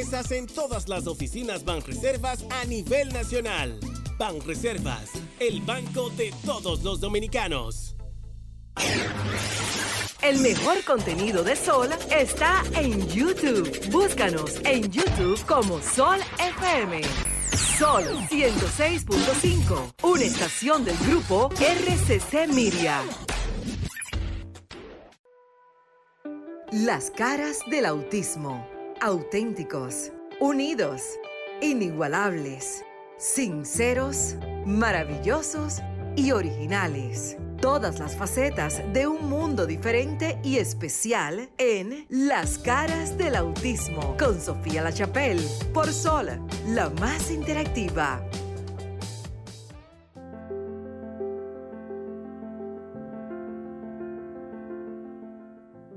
remesas en todas las oficinas Banreservas a nivel nacional. Banreservas, el banco de todos los dominicanos. El mejor contenido de Sol está en YouTube. Búscanos en YouTube como Sol FM. Sol 106.5, una estación del grupo RCC Media. Las caras del autismo. Auténticos, unidos, inigualables, sinceros, maravillosos y originales. Todas las facetas de un mundo diferente y especial en Las Caras del Autismo, con Sofía La Chapelle, por Sol, la más interactiva.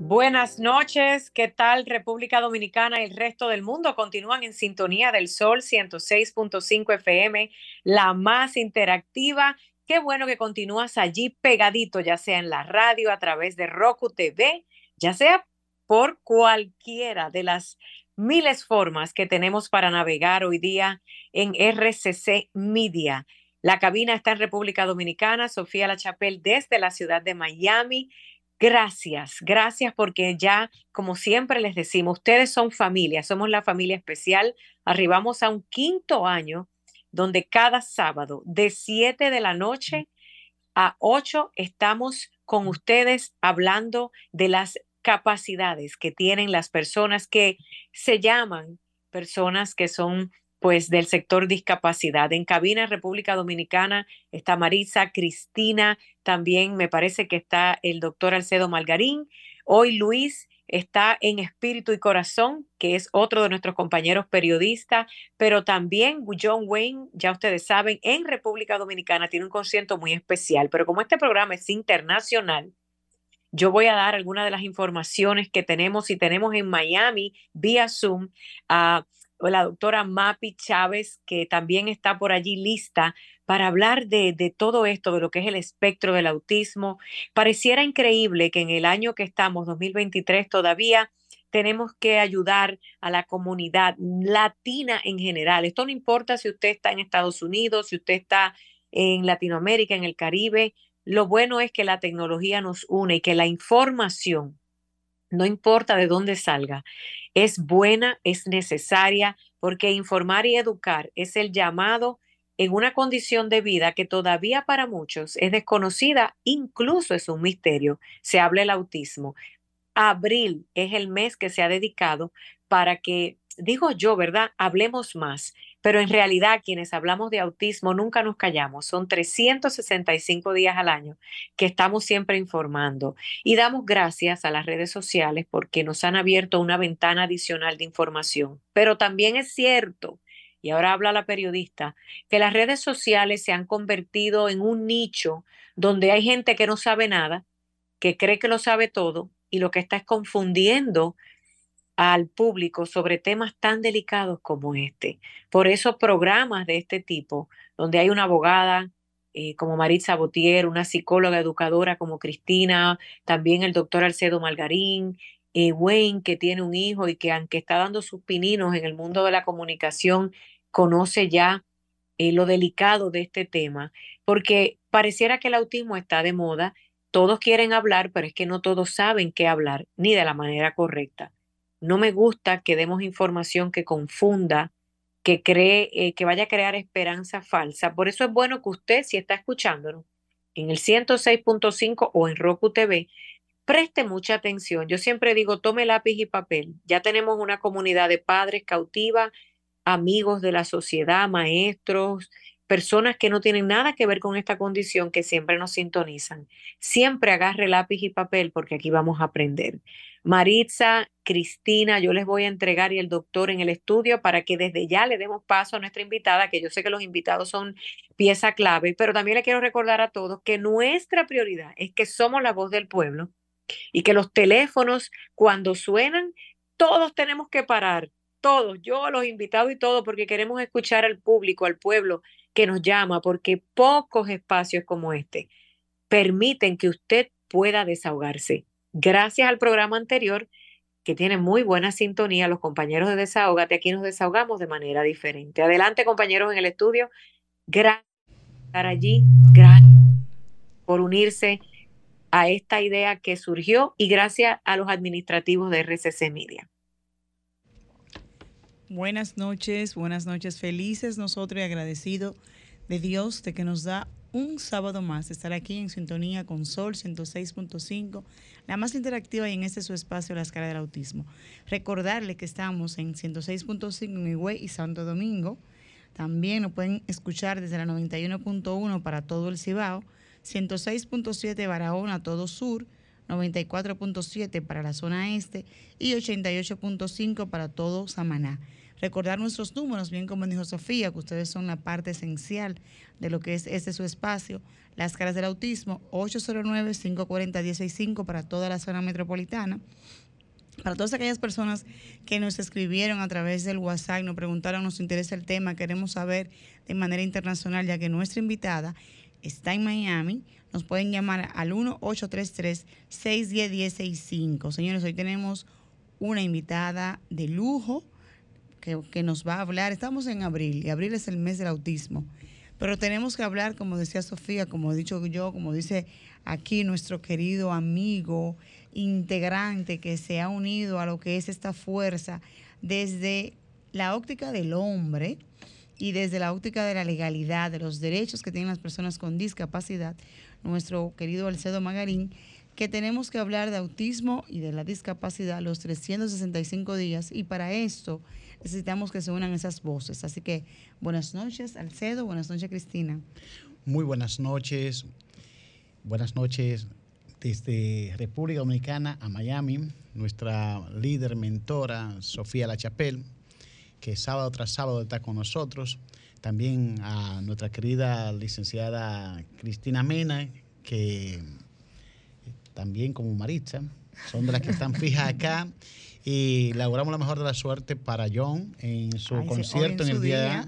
Buenas noches, ¿qué tal República Dominicana y el resto del mundo? Continúan en Sintonía del Sol 106.5 FM, la más interactiva. Qué bueno que continúas allí pegadito, ya sea en la radio, a través de Roku TV, ya sea por cualquiera de las miles formas que tenemos para navegar hoy día en RCC Media. La cabina está en República Dominicana, Sofía La Chapelle desde la ciudad de Miami. Gracias, gracias porque ya, como siempre les decimos, ustedes son familia, somos la familia especial. Arribamos a un quinto año donde cada sábado de 7 de la noche a 8 estamos con ustedes hablando de las capacidades que tienen las personas que se llaman personas que son pues del sector discapacidad. En cabina República Dominicana está Maritza, Cristina, también me parece que está el doctor Alcedo Magarín. Hoy Luis está en Espíritu y Corazón, que es otro de nuestros compañeros periodistas, pero también John Wayne, ya ustedes saben, en República Dominicana tiene un concierto muy especial. Pero como este programa es internacional, yo voy a dar algunas de las informaciones que tenemos. Si tenemos en Miami, vía Zoom, a la doctora Mapi Chávez, que también está por allí lista para hablar de todo esto, de lo que es el espectro del autismo. Pareciera increíble que en el año que estamos, 2023, todavía tenemos que ayudar a la comunidad latina en general. Esto no importa si usted está en Estados Unidos, si usted está en Latinoamérica, en el Caribe. Lo bueno es que la tecnología nos une y que la información, no importa de dónde salga, es buena, es necesaria, porque informar y educar es el llamado en una condición de vida que todavía para muchos es desconocida, incluso es un misterio. Se habla del autismo. Abril es el mes que se ha dedicado para que, digo yo, ¿verdad?, hablemos más. Pero en realidad quienes hablamos de autismo nunca nos callamos. Son 365 días al año que estamos siempre informando. Y damos gracias a las redes sociales porque nos han abierto una ventana adicional de información. Pero también es cierto, y ahora habla la periodista, que las redes sociales se han convertido en un nicho donde hay gente que no sabe nada, que cree que lo sabe todo y lo que está es confundiendo al público sobre temas tan delicados como este. Por eso programas de este tipo, donde hay una abogada como Maritza Botier, una psicóloga educadora como Cristina, también el doctor Alcedo Magarín, Wayne, que tiene un hijo y que aunque está dando sus pininos en el mundo de la comunicación, conoce ya lo delicado de este tema, porque pareciera que el autismo está de moda, todos quieren hablar, pero es que no todos saben qué hablar, ni de la manera correcta. No me gusta que demos información que confunda, que cree, que vaya a crear esperanza falsa. Por eso es bueno que usted, si está escuchándonos en el 106.5 o en Roku TV, preste mucha atención. Yo siempre digo, tome lápiz y papel. Ya tenemos una comunidad de padres cautiva, amigos de la sociedad, maestros, personas que no tienen nada que ver con esta condición que siempre nos sintonizan. Siempre agarre lápiz y papel porque aquí vamos a aprender. Maritza, Cristina, yo les voy a entregar y el doctor en el estudio para que desde ya le demos paso a nuestra invitada, que yo sé que los invitados son pieza clave, pero también le quiero recordar a todos que nuestra prioridad es que somos la voz del pueblo y que los teléfonos cuando suenan, todos tenemos que parar, todos, yo, los invitados y todos, porque queremos escuchar al público, al pueblo que nos llama, porque pocos espacios como este permiten que usted pueda desahogarse. Gracias al programa anterior que tienen muy buena sintonía, los compañeros de Desahógate. Aquí nos desahogamos de manera diferente. Adelante, compañeros en el estudio. Gracias por estar allí, gracias por unirse a esta idea que surgió y gracias a los administrativos de RCC Media. Buenas noches, felices nosotros y agradecidos de Dios de que nos da un sábado más, estar aquí en sintonía con Sol 106.5, la más interactiva, y en este su espacio Las Caras del Autismo. Recordarle que estamos en 106.5 en Higüey y Santo Domingo. También nos pueden escuchar desde la 91.1 para todo el Cibao, 106.7 Barahona, todo sur, 94.7 para la zona este y 88.5 para todo Samaná. Recordar nuestros números, bien como dijo Sofía, que ustedes son la parte esencial de lo que es este su espacio, Las Caras del Autismo, 809-540-165 para toda la zona metropolitana. Para todas aquellas personas que nos escribieron a través del WhatsApp, nos preguntaron, nos interesa el tema, queremos saber de manera internacional, ya que nuestra invitada está en Miami, nos pueden llamar al 1-833-610-1065. Señores, hoy tenemos una invitada de lujo que nos va a hablar. Estamos en abril, y abril es el mes del autismo. Pero tenemos que hablar, como decía Sofía, como he dicho yo, como dice aquí nuestro querido amigo integrante que se ha unido a lo que es esta fuerza desde la óptica del hombre y desde la óptica de la legalidad, de los derechos que tienen las personas con discapacidad, nuestro querido Alcedo Magarín, que tenemos que hablar de autismo y de la discapacidad los 365 días, y para esto necesitamos que se unan esas voces. Así que buenas noches, Alcedo, buenas noches, Cristina. Muy buenas noches desde República Dominicana a Miami, nuestra líder mentora Sofía La Chapelle, que sábado tras sábado está con nosotros. También a nuestra querida licenciada Cristina Mena, que también como Maritza, son de las que están fijas acá. Y le auguramos la mejor de la suerte para John en su concierto en el día.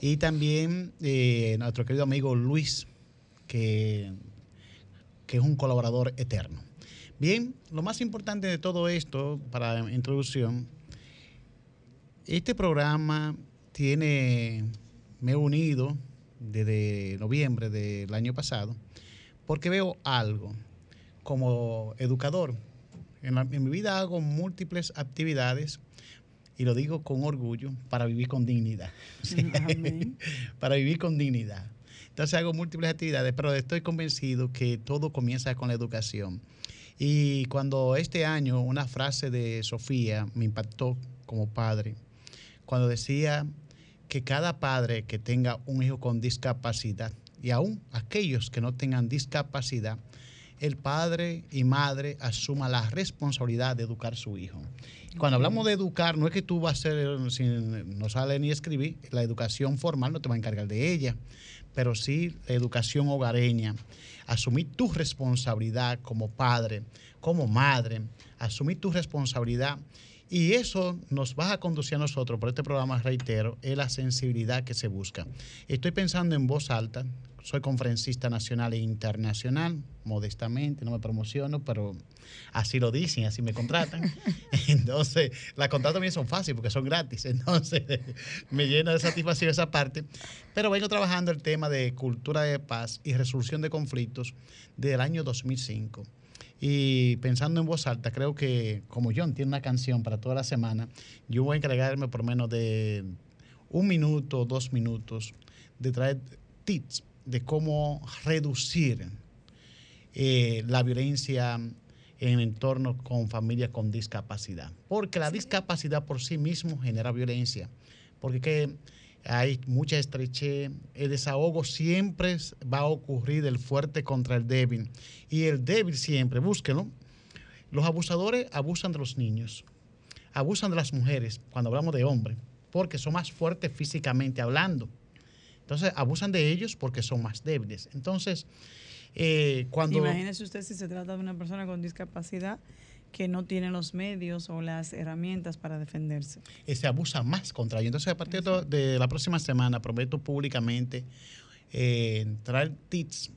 Y también nuestro querido amigo Luis, que es un colaborador eterno. Bien, lo más importante de todo esto, para la introducción, este programa me he unido desde noviembre del año pasado porque veo algo como educador. En mi vida hago múltiples actividades, y lo digo con orgullo, para vivir con dignidad. ¿Sí? Amén. Para vivir con dignidad. Entonces hago múltiples actividades, pero estoy convencido que todo comienza con la educación. Y cuando este año una frase de Sofía me impactó como padre, cuando decía que cada padre que tenga un hijo con discapacidad, y aún aquellos que no tengan discapacidad, el padre y madre asuma la responsabilidad de educar a su hijo. Cuando hablamos de educar, no es que tú vas a ser, si no sale ni escribir, la educación formal no te va a encargar de ella, pero sí la educación hogareña. Asumir tu responsabilidad como padre, como madre, asumir tu responsabilidad. Y eso nos va a conducir a nosotros, por este programa, reitero, es la sensibilidad que se busca. Estoy pensando en voz alta, soy conferencista nacional e internacional, modestamente, no me promociono, pero así lo dicen, así me contratan. Entonces, las contratas también son fáciles porque son gratis, entonces me llena de satisfacción esa parte. Pero vengo trabajando el tema de cultura de paz y resolución de conflictos desde el año 2005. Y pensando en voz alta, creo que como John tiene una canción para toda la semana, yo voy a encargarme por menos de 1 minuto, 2 minutos, de traer tips de cómo reducir la violencia en entornos con familias con discapacidad. Porque la discapacidad por sí mismo genera violencia. Porque hay mucha estrechez, el desahogo siempre va a ocurrir del fuerte contra el débil. Y el débil siempre, búsquenlo, los abusadores abusan de los niños, abusan de las mujeres, cuando hablamos de hombres, porque son más fuertes físicamente hablando. Entonces, abusan de ellos porque son más débiles. Entonces, imagínese usted si se trata de una persona con discapacidad que no tiene los medios o las herramientas para defenderse. Se abusa más contra ellos. Entonces, a partir de la próxima semana, prometo públicamente traer tips.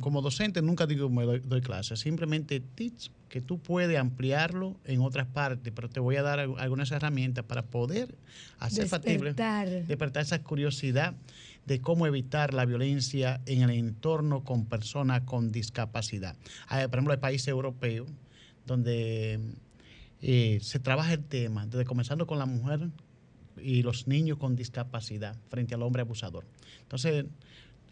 Como docente nunca digo me doy clases, simplemente tips que tú puedes ampliarlo en otras partes, pero te voy a dar algunas herramientas para poder hacer factible, despertar esa curiosidad de cómo evitar la violencia en el entorno con personas con discapacidad. Por ejemplo, hay países europeos donde se trabaja el tema, desde comenzando con la mujer y los niños con discapacidad frente al hombre abusador. Entonces,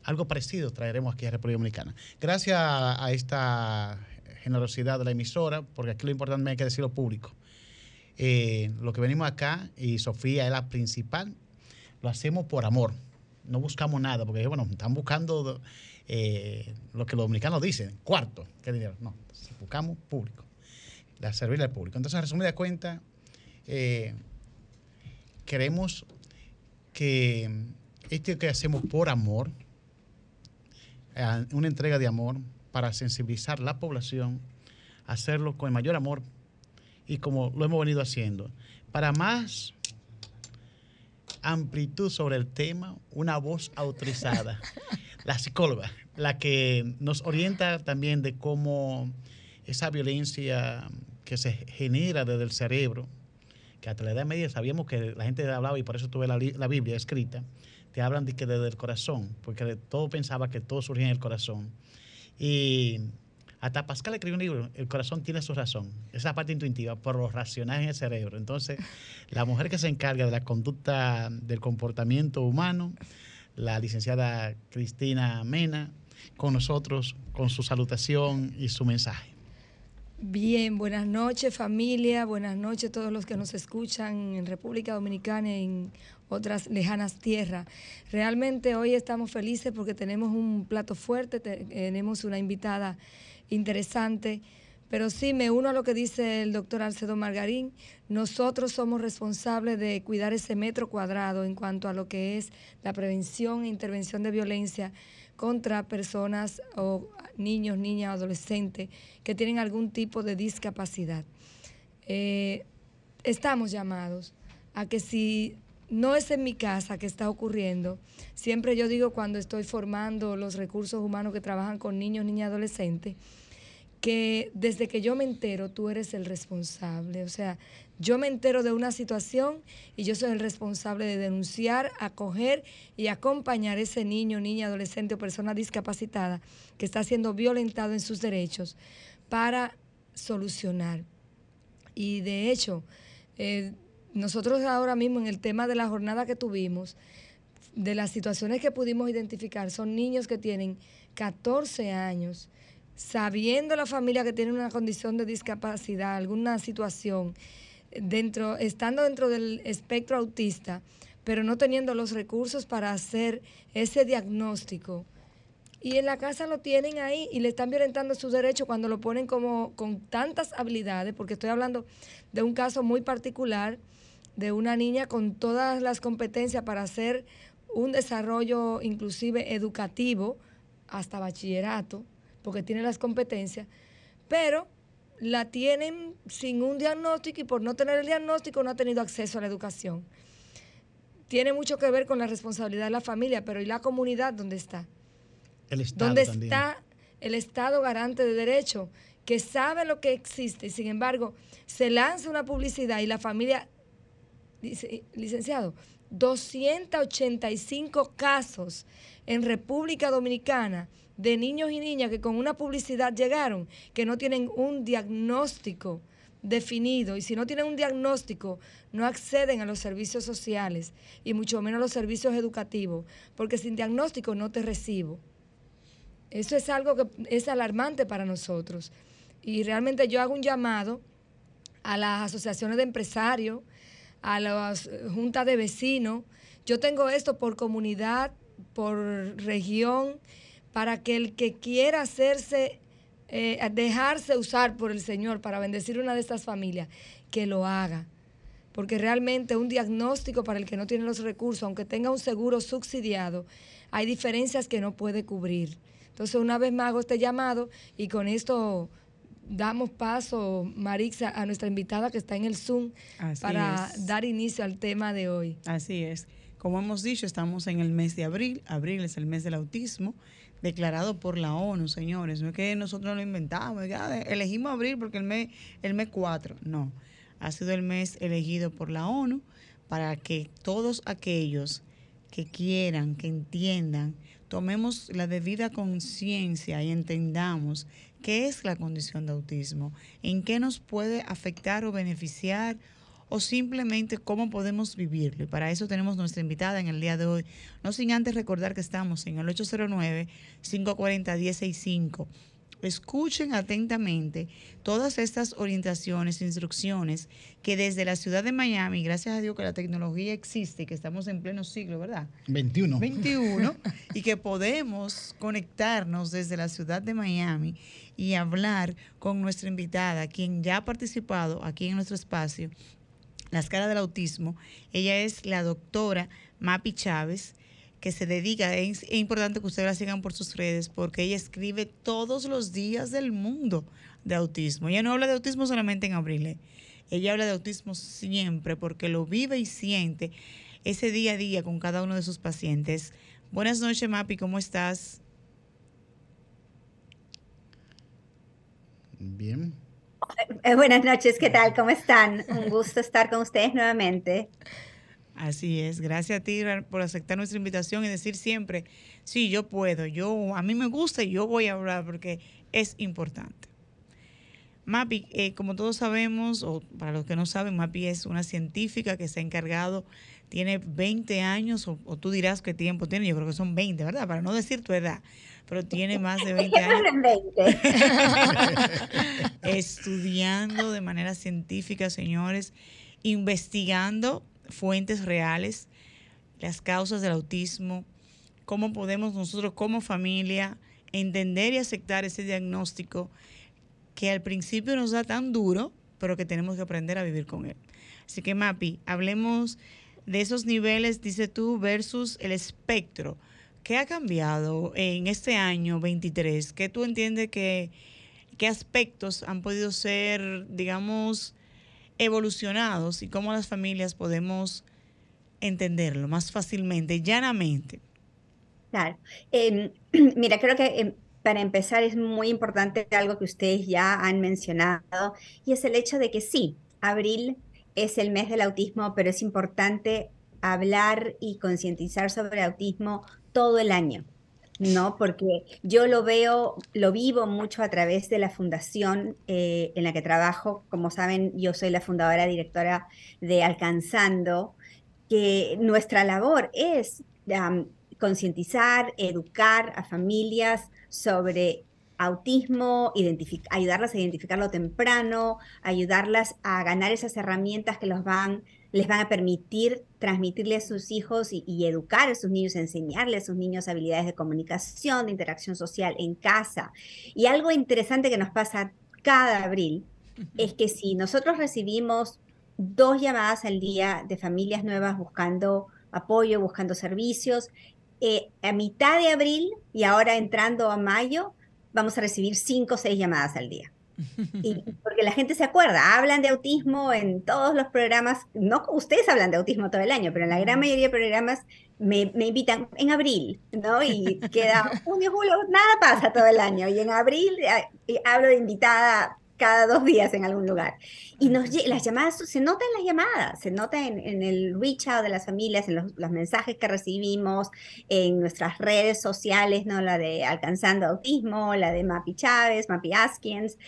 algo parecido traeremos aquí a República Dominicana. Gracias a esta generosidad de la emisora, porque aquí lo importante es que decirlo público. Lo que venimos acá, y Sofía es la principal, lo hacemos por amor. No buscamos nada, porque bueno, están buscando lo que los dominicanos dicen, cuarto, qué dinero. No, buscamos público, la servirle al público. Entonces, en resumida cuenta, queremos que esto que hacemos por amor, una entrega de amor para sensibilizar la población, hacerlo con el mayor amor y como lo hemos venido haciendo. Para más amplitud sobre el tema, una voz autorizada, la psicóloga, la que nos orienta también de cómo esa violencia que se genera desde el cerebro, que hasta la edad media sabíamos que la gente hablaba, y por eso tuve la Biblia escrita, te hablan de que desde el corazón, porque todo pensaba que todo surgía en el corazón. Y hasta Pascal escribió un libro, el corazón tiene su razón, esa parte intuitiva, por los racionales en el cerebro. Entonces, la mujer que se encarga de la conducta del comportamiento humano, la licenciada Cristina Mena, con nosotros, con su salutación y su mensaje. Bien, buenas noches familia, buenas noches a todos los que nos escuchan en República Dominicana y en otras lejanas tierras. Realmente hoy estamos felices porque tenemos un plato fuerte, tenemos una invitada interesante, pero sí me uno a lo que dice el doctor Alcedo Magarín. Nosotros somos responsables de cuidar ese metro cuadrado en cuanto a lo que es la prevención e intervención de violencia contra personas o niños, niñas, adolescentes que tienen algún tipo de discapacidad. Estamos llamados a que, si no es en mi casa que está ocurriendo, siempre yo digo cuando estoy formando los recursos humanos que trabajan con niños, niñas, adolescentes, que desde que yo me entero, tú eres el responsable. O sea, yo me entero de una situación y yo soy el responsable de denunciar, acoger y acompañar a ese niño, niña, adolescente o persona discapacitada que está siendo violentado en sus derechos para solucionar. Y de hecho, nosotros ahora mismo en el tema de la jornada que tuvimos, de las situaciones que pudimos identificar, son niños que tienen 14 años, sabiendo la familia que tiene una condición de discapacidad, alguna situación, estando dentro del espectro autista, pero no teniendo los recursos para hacer ese diagnóstico. Y en la casa lo tienen ahí y le están violentando sus derechos cuando lo ponen como con tantas habilidades, porque estoy hablando de un caso muy particular de una niña con todas las competencias para hacer un desarrollo inclusive educativo hasta bachillerato, porque tiene las competencias, pero la tienen sin un diagnóstico, y por no tener el diagnóstico no ha tenido acceso a la educación. Tiene mucho que ver con la responsabilidad de la familia, pero ¿y la comunidad dónde está? El Estado. ¿Dónde también está el Estado garante de derechos, que sabe lo que existe? Sin embargo, se lanza una publicidad y la familia dice, licenciado, 285 casos en República Dominicana de niños y niñas que con una publicidad llegaron, que no tienen un diagnóstico definido, y si no tienen un diagnóstico no acceden a los servicios sociales y mucho menos a los servicios educativos, porque sin diagnóstico no te recibo. Eso es algo que es alarmante para nosotros, y realmente yo hago un llamado a las asociaciones de empresarios, a las juntas de vecinos. Yo tengo esto por comunidad, por región, para que el que quiera hacerse, dejarse usar por el Señor para bendecir una de estas familias, que lo haga. Porque realmente un diagnóstico para el que no tiene los recursos, aunque tenga un seguro subsidiado, hay diferencias que no puede cubrir. Entonces, una vez más hago este llamado, y con esto damos paso, Maritza, a nuestra invitada que está en el Zoom, para dar inicio al tema de hoy. Así es. Como hemos dicho, estamos en el mes de abril. Abril es el mes del autismo, declarado por la ONU, señores. No es que nosotros lo inventamos, elegimos abril porque el mes 4, no. Ha sido el mes elegido por la ONU para que todos aquellos que quieran, que entiendan, tomemos la debida conciencia y entendamos qué es la condición de autismo, en qué nos puede afectar o beneficiar, o simplemente cómo podemos vivirlo. Y para eso tenemos nuestra invitada en el día de hoy. No sin antes recordar que estamos en el 809-540-1065. Escuchen atentamente todas estas orientaciones, instrucciones que desde la ciudad de Miami, gracias a Dios que la tecnología existe y que estamos en pleno siglo, ¿verdad? 21. Y que podemos conectarnos desde la ciudad de Miami y hablar con nuestra invitada, quien ya ha participado aquí en nuestro espacio, Las Caras del Autismo. Ella es la doctora Mapi Chávez, que se dedica, es importante que ustedes la sigan por sus redes, porque ella escribe todos los días del mundo de autismo. Ella no habla de autismo solamente en abril, ella habla de autismo siempre, porque lo vive y siente ese día a día con cada uno de sus pacientes. Buenas noches, Mapi, ¿cómo estás? Bien. Buenas noches, ¿qué tal? ¿Cómo están? Un gusto estar con ustedes nuevamente. Así es, gracias a ti por aceptar nuestra invitación y decir siempre, sí, yo puedo, a mí me gusta y yo voy a hablar porque es importante. Mapi, como todos sabemos, o para los que no saben, Mapi es una científica que se ha encargado, tiene 20 años, o tú dirás qué tiempo tiene, yo creo que son 20, ¿verdad? Para no decir tu edad, pero tiene más de 20 años 20. Estudiando de manera científica, señores, investigando fuentes reales, las causas del autismo, cómo podemos nosotros como familia entender y aceptar ese diagnóstico que al principio nos da tan duro, pero que tenemos que aprender a vivir con él. Así que, Mapi, hablemos de esos niveles, dice tú, versus el espectro. ¿Qué ha cambiado en este año 23? ¿Qué tú entiendes qué aspectos han podido ser, digamos, evolucionados y cómo las familias podemos entenderlo más fácilmente, llanamente? Claro. Mira, creo que para empezar es muy importante algo que ustedes ya han mencionado, y es el hecho de que sí, abril es el mes del autismo, pero es importante hablar y concientizar sobre el autismo todo el año, ¿no? Porque yo lo vivo mucho a través de la fundación en la que trabajo. Como saben, yo soy la fundadora directora de Alcanzando, que nuestra labor es concientizar, educar a familias sobre autismo, ayudarlas a identificarlo temprano, ayudarlas a ganar esas herramientas que les van a permitir transmitirle a sus hijos y educar a sus niños, enseñarles a sus niños habilidades de comunicación, de interacción social en casa. Y algo interesante que nos pasa cada abril es que si nosotros recibimos 2 llamadas al día de familias nuevas buscando apoyo, buscando servicios, a mitad de abril y ahora entrando a mayo, vamos a recibir 5 o 6 llamadas al día. Y porque la gente se acuerda, hablan de autismo en todos los programas. No, ustedes hablan de autismo todo el año, pero en la gran mayoría de programas me invitan en abril, ¿no? Y queda junio, julio, nada pasa todo el año. Y en abril hablo de invitada cada 2 días en algún lugar. Y las llamadas, se notan las llamadas, se nota en el reach out de las familias, en los mensajes que recibimos, en nuestras redes sociales, ¿no? La de Alcanzando Autismo, la de Mapi Chávez, Mappy Askins.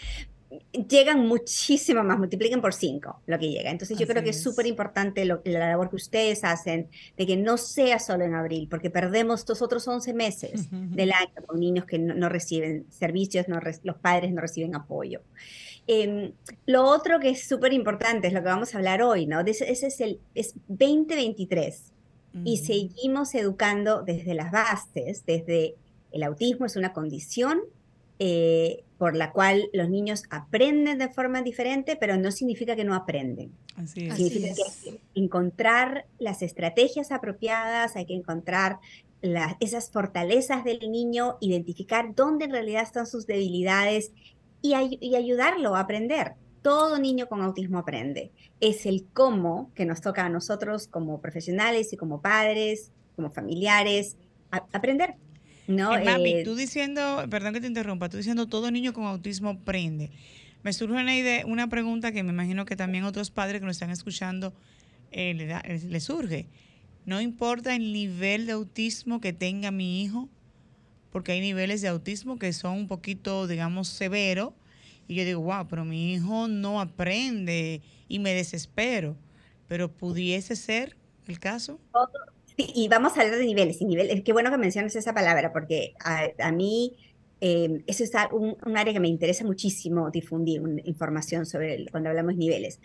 Llegan muchísimo más, multipliquen por 5 lo que llega. Entonces yo creo que es súper importante la labor que ustedes hacen, de que no sea solo en abril, porque perdemos los otros 11 meses del año con niños que no reciben servicios, los padres no reciben apoyo. Lo otro que es súper importante es lo que vamos a hablar hoy, ¿no? Ese es 2023 y seguimos educando desde las bases, desde el autismo es una condición por la cual los niños aprenden de forma diferente, pero no significa que no aprenden. Así es. Significa que hay que encontrar las estrategias apropiadas, hay que encontrar esas fortalezas del niño, identificar dónde en realidad están sus debilidades y ayudarlo a aprender. Todo niño con autismo aprende. Es el cómo que nos toca a nosotros como profesionales y como padres, como familiares, aprender. No, Mapi, tú diciendo, perdón que te interrumpa, tú diciendo todo niño con autismo prende. Me surge una idea, una pregunta que me imagino que también otros padres que nos están escuchando les surge. No importa el nivel de autismo que tenga mi hijo, porque hay niveles de autismo que son un poquito, digamos, severo, y yo digo, wow, pero mi hijo no aprende y me desespero. Pero pudiese ser el caso. Sí, y vamos a hablar de niveles. Qué bueno que mencionas esa palabra, porque a mí eso es un área que me interesa muchísimo difundir, información sobre cuando hablamos de niveles.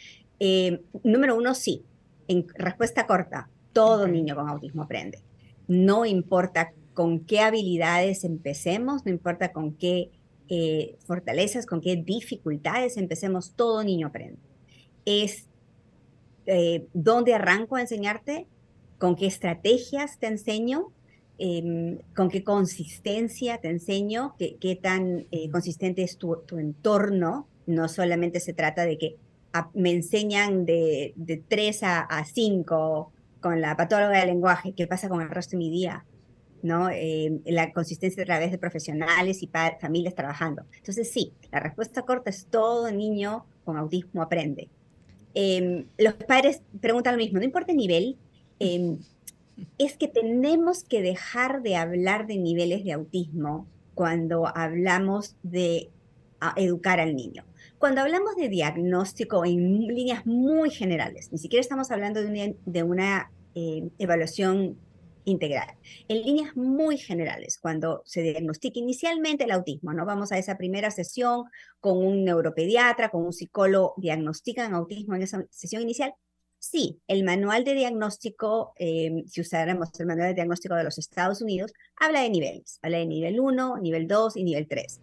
Número uno, sí, en respuesta corta. Todo niño con autismo aprende. No importa con qué habilidades empecemos, no importa con qué fortalezas, con qué dificultades empecemos, todo niño aprende. Es dónde arranco a enseñarte, con qué estrategias te enseño, con qué consistencia te enseño, qué tan consistente es tu entorno. No solamente se trata de que me enseñan de 3 a 5 con la patóloga del lenguaje, ¿qué pasa con el resto de mi día? ¿No? La consistencia a través de profesionales y familias trabajando. Entonces sí, la respuesta corta es todo niño con autismo aprende. Los padres preguntan lo mismo, no importa el nivel, es que tenemos que dejar de hablar de niveles de autismo cuando hablamos de educar al niño. Cuando hablamos de diagnóstico en líneas muy generales, ni siquiera estamos hablando de una evaluación integral. En líneas muy generales, cuando se diagnostica inicialmente el autismo, ¿no? Vamos a esa primera sesión con un neuropediatra, con un psicólogo, diagnostican autismo en esa sesión inicial. Sí, el manual de diagnóstico, si usáramos el manual de diagnóstico de los Estados Unidos, habla de niveles. Habla de nivel 1, nivel 2 y nivel 3.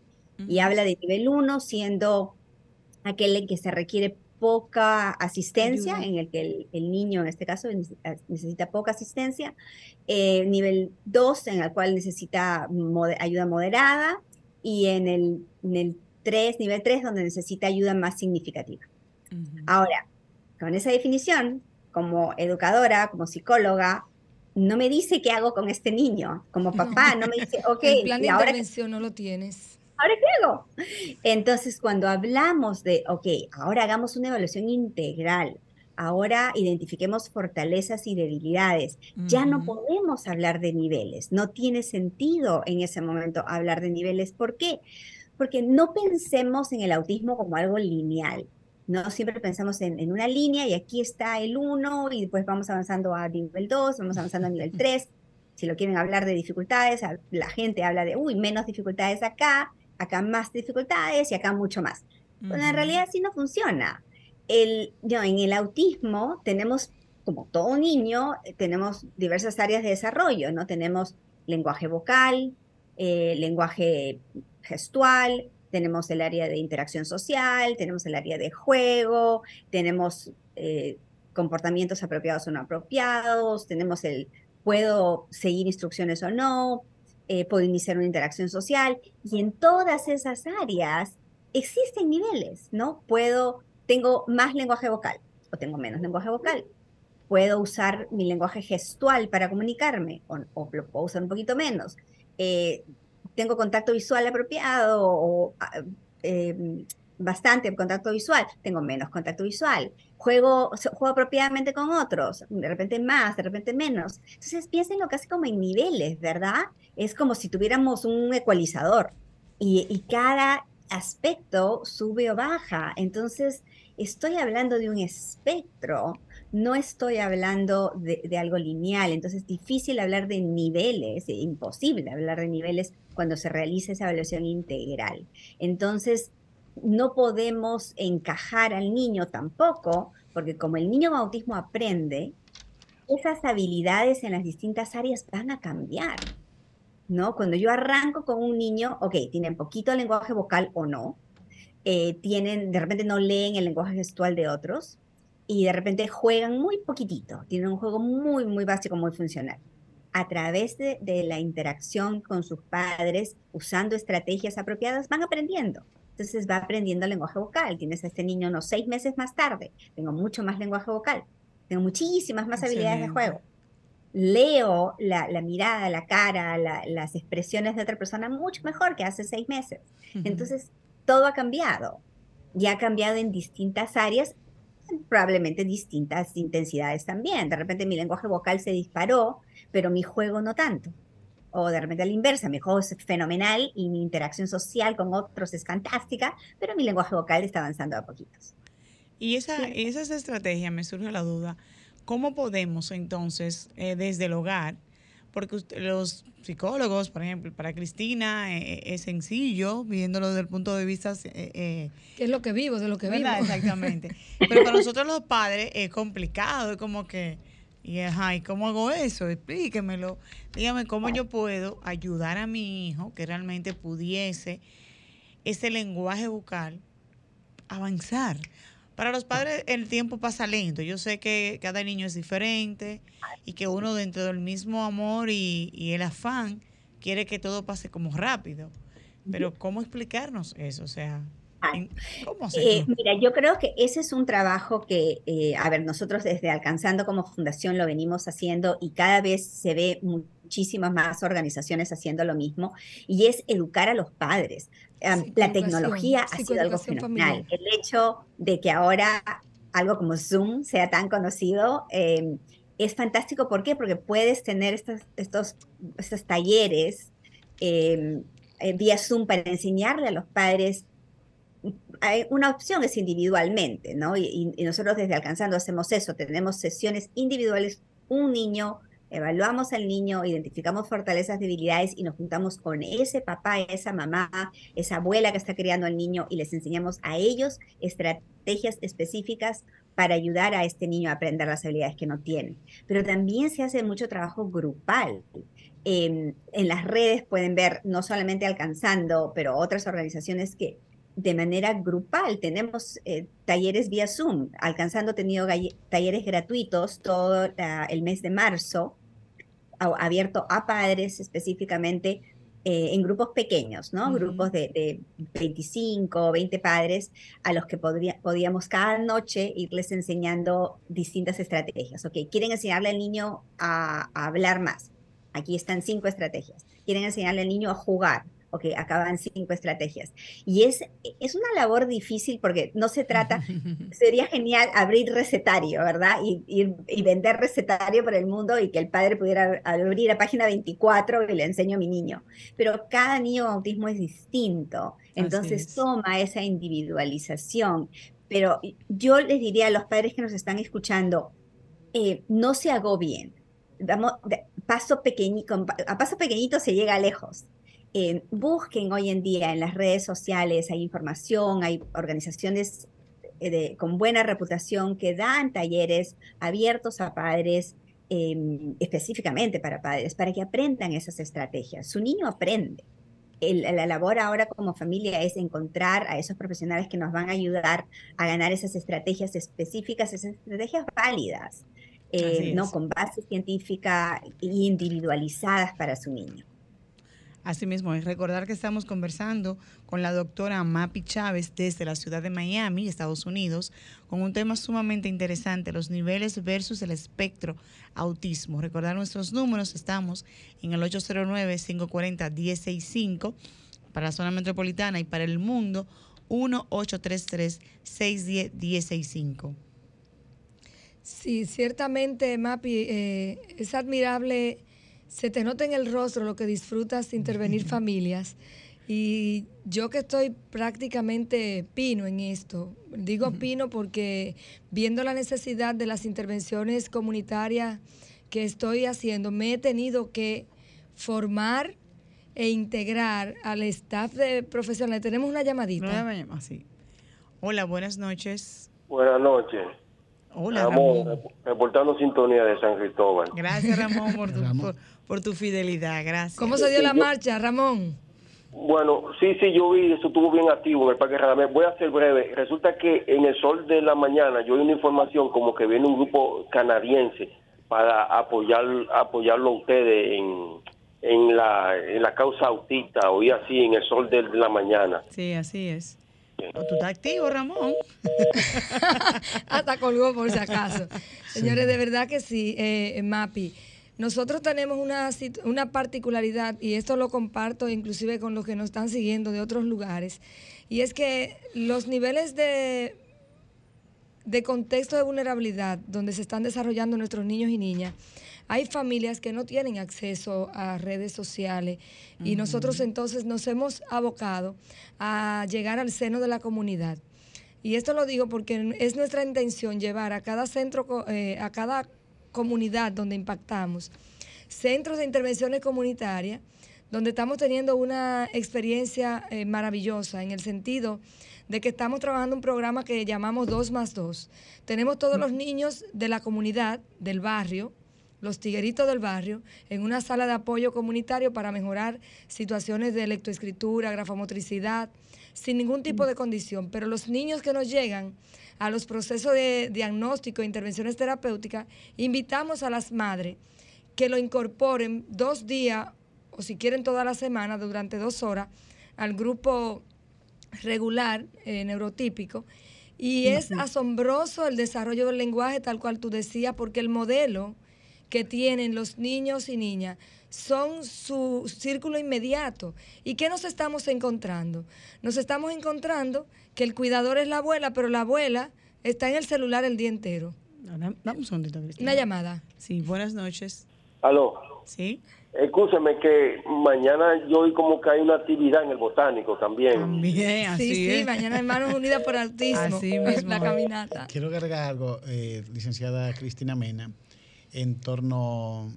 Y habla de nivel 1 siendo aquel en que se requiere poca asistencia, ayuda, en el que el niño en este caso necesita poca asistencia, nivel 2 en el cual necesita ayuda moderada, y en el 3, nivel 3, donde necesita ayuda más significativa. Uh-huh. Ahora, con esa definición, como educadora, como psicóloga, no me dice qué hago con este niño. Como papá, no me dice, ok, el plan de intervención no lo tienes. ¿Ahora qué hago? Entonces, cuando hablamos de, ok, ahora hagamos una evaluación integral, ahora identifiquemos fortalezas y debilidades, ya no podemos hablar de niveles, no tiene sentido en ese momento hablar de niveles. ¿Por qué? Porque no pensemos en el autismo como algo lineal, no siempre pensamos en una línea y aquí está el 1 y después vamos avanzando a nivel 2, vamos avanzando a nivel 3. Si lo quieren hablar de dificultades, la gente habla de, menos dificultades acá, acá más dificultades y acá mucho más. Pero en realidad así no funciona. En el autismo tenemos, como todo niño, tenemos diversas áreas de desarrollo, ¿no? Tenemos lenguaje vocal, lenguaje gestual, tenemos el área de interacción social, tenemos el área de juego, tenemos comportamientos apropiados o no apropiados, tenemos el puedo seguir instrucciones o no, puedo iniciar una interacción social, y en todas esas áreas existen niveles, ¿no? Tengo más lenguaje vocal o tengo menos lenguaje vocal, puedo usar mi lenguaje gestual para comunicarme o lo puedo usar un poquito menos, tengo contacto visual apropiado o bastante contacto visual, tengo menos contacto visual, juego apropiadamente con otros, de repente más, de repente menos. Entonces piensen lo que hace como en niveles, ¿verdad? Es como si tuviéramos un ecualizador y cada aspecto sube o baja. Entonces estoy hablando de un espectro, no estoy hablando de algo lineal. Entonces es difícil hablar de niveles, imposible hablar de niveles cuando se realiza esa evaluación integral. Entonces no podemos encajar al niño tampoco, porque como el niño con autismo aprende, esas habilidades en las distintas áreas van a cambiar, ¿no? Cuando yo arranco con un niño, ok, tienen poquito lenguaje vocal o no, de repente no leen el lenguaje gestual de otros, y de repente juegan muy poquitito, tienen un juego muy, muy básico, muy funcional. A través de la interacción con sus padres, usando estrategias apropiadas, van aprendiendo. Entonces va aprendiendo el lenguaje vocal. Tienes a este niño unos 6 meses más tarde. Tengo mucho más lenguaje vocal. Tengo muchísimas más habilidades de juego. leo la mirada, la cara, las expresiones de otra persona mucho mejor que hace 6 meses. Uh-huh. Entonces, todo ha cambiado. Ya ha cambiado en distintas áreas, probablemente distintas intensidades también. De repente mi lenguaje vocal se disparó, pero mi juego no tanto. O de repente a la inversa, mi juego es fenomenal y mi interacción social con otros es fantástica, pero mi lenguaje vocal está avanzando a poquitos. Y esa estrategia, me surge la duda, ¿cómo podemos entonces desde el hogar? Porque los psicólogos, por ejemplo, para Cristina es sencillo, viéndolo desde el punto de vista... ¿Qué es lo que vivo? De lo que vivo. Exactamente. Pero para nosotros los padres es complicado, es como que... ¿Y cómo hago eso? Explíquemelo. Dígame cómo yo puedo ayudar a mi hijo que realmente pudiese ese lenguaje vocal avanzar. Para los padres el tiempo pasa lento. Yo sé que cada niño es diferente y que uno dentro del mismo amor y el afán quiere que todo pase como rápido. Pero ¿cómo explicarnos eso? O sea... ¿Cómo se mira, yo creo que ese es un trabajo que, nosotros desde Alcanzando como fundación lo venimos haciendo y cada vez se ve muchísimas más organizaciones haciendo lo mismo, y es educar a los padres. La tecnología ha sido algo fenomenal. El hecho de que ahora algo como Zoom sea tan conocido es fantástico. ¿Por qué? Porque puedes tener estos talleres vía Zoom para enseñarle a los padres. Una opción es individualmente, ¿no? Y nosotros desde Alcanzando hacemos eso, tenemos sesiones individuales, un niño, evaluamos al niño, identificamos fortalezas, debilidades y nos juntamos con ese papá, esa mamá, esa abuela que está criando al niño y les enseñamos a ellos estrategias específicas para ayudar a este niño a aprender las habilidades que no tiene. Pero también se hace mucho trabajo grupal. En las redes pueden ver no solamente Alcanzando, pero otras organizaciones que de manera grupal tenemos talleres vía Zoom. Alcanzando ha tenido talleres gratuitos todo el mes de marzo, abierto a padres específicamente en grupos pequeños, ¿no? Uh-huh. Grupos de 25 o 20 padres a los que podíamos cada noche irles enseñando distintas estrategias. Okay, quieren enseñarle al niño a hablar más. Aquí están 5 estrategias. Quieren enseñarle al niño a jugar. Ok, acaban 5 estrategias. Y es una labor difícil porque no se trata, sería genial abrir recetario, ¿verdad? Y vender recetario por el mundo y que el padre pudiera abrir la página 24 y le enseño a mi niño. Pero cada niño con autismo es distinto, entonces toma esa individualización. Pero yo les diría a los padres que nos están escuchando, no se agobien. Vamos, a paso pequeñito se llega lejos. Busquen hoy en día en las redes sociales, hay información, hay organizaciones con buena reputación que dan talleres abiertos a padres, específicamente para padres, para que aprendan esas estrategias. Su niño aprende. La labor ahora como familia es encontrar a esos profesionales que nos van a ayudar a ganar esas estrategias específicas, esas estrategias válidas, ¿no? Con base científica e individualizadas para su niño. Así mismo, es recordar que estamos conversando con la doctora Mapi Chávez desde la ciudad de Miami, Estados Unidos, con un tema sumamente interesante, los niveles versus el espectro autismo. Recordar nuestros números, estamos en el 809-540-165 para la zona metropolitana y para el mundo 1-833-610-165. Sí, ciertamente, Mapi, es admirable... Se te nota en el rostro lo que disfrutas de intervenir familias, y yo que estoy prácticamente pino en esto, digo pino porque viendo la necesidad de las intervenciones comunitarias que estoy haciendo, me he tenido que formar e integrar al staff de profesionales. Tenemos una llamadita. Hola, buenas noches. Buenas noches. Hola, Ramón, reportando Sintonía de San Cristóbal. Gracias, Ramón, por tu fidelidad, gracias. ¿Cómo se dio la marcha, Ramón? Bueno, sí, yo vi, eso estuvo bien activo en el Parque Radamés. Voy a ser breve. Resulta que en el sol de la mañana yo vi una información como que viene un grupo canadiense para apoyarlo a ustedes en la causa autista, hoy así, en el sol de la mañana. Sí, así es. Tú estás activo, Ramón. Hasta colgó por si acaso. Señores, de verdad que sí, Mapi. Nosotros tenemos una particularidad, y esto lo comparto inclusive con los que nos están siguiendo de otros lugares, y es que los niveles de contexto de vulnerabilidad donde se están desarrollando nuestros niños y niñas, hay familias que no tienen acceso a redes sociales, y nosotros entonces nos hemos abocado a llegar al seno de la comunidad. Y esto lo digo porque es nuestra intención llevar a cada centro, a cada comunidad donde impactamos, centros de intervenciones comunitarias, donde estamos teniendo una experiencia maravillosa, en el sentido de que estamos trabajando un programa que llamamos 2+2. Tenemos todos los niños de la comunidad, del barrio, los tigueritos del barrio, en una sala de apoyo comunitario para mejorar situaciones de lectoescritura, grafomotricidad, sin ningún tipo de condición. Pero los niños que nos llegan a los procesos de diagnóstico e intervenciones terapéuticas, invitamos a las madres que lo incorporen 2 días, o si quieren toda la semana, durante 2 horas, al grupo regular neurotípico. Y es asombroso el desarrollo del lenguaje, tal cual tú decías, porque el modelo que tienen los niños y niñas son su círculo inmediato. ¿Y qué nos estamos encontrando? Nos estamos encontrando que el cuidador es la abuela, pero la abuela está en el celular el día entero. Dame un segundito, Cristina. Una llamada. Sí, buenas noches. Aló. Sí. Escúcheme que mañana yo vi como que hay una actividad en el Botánico también. También, así sí, mañana Hermanos Unidas por Autismo. Así mismo. La caminata. Quiero agregar algo, licenciada Cristina Mena, en torno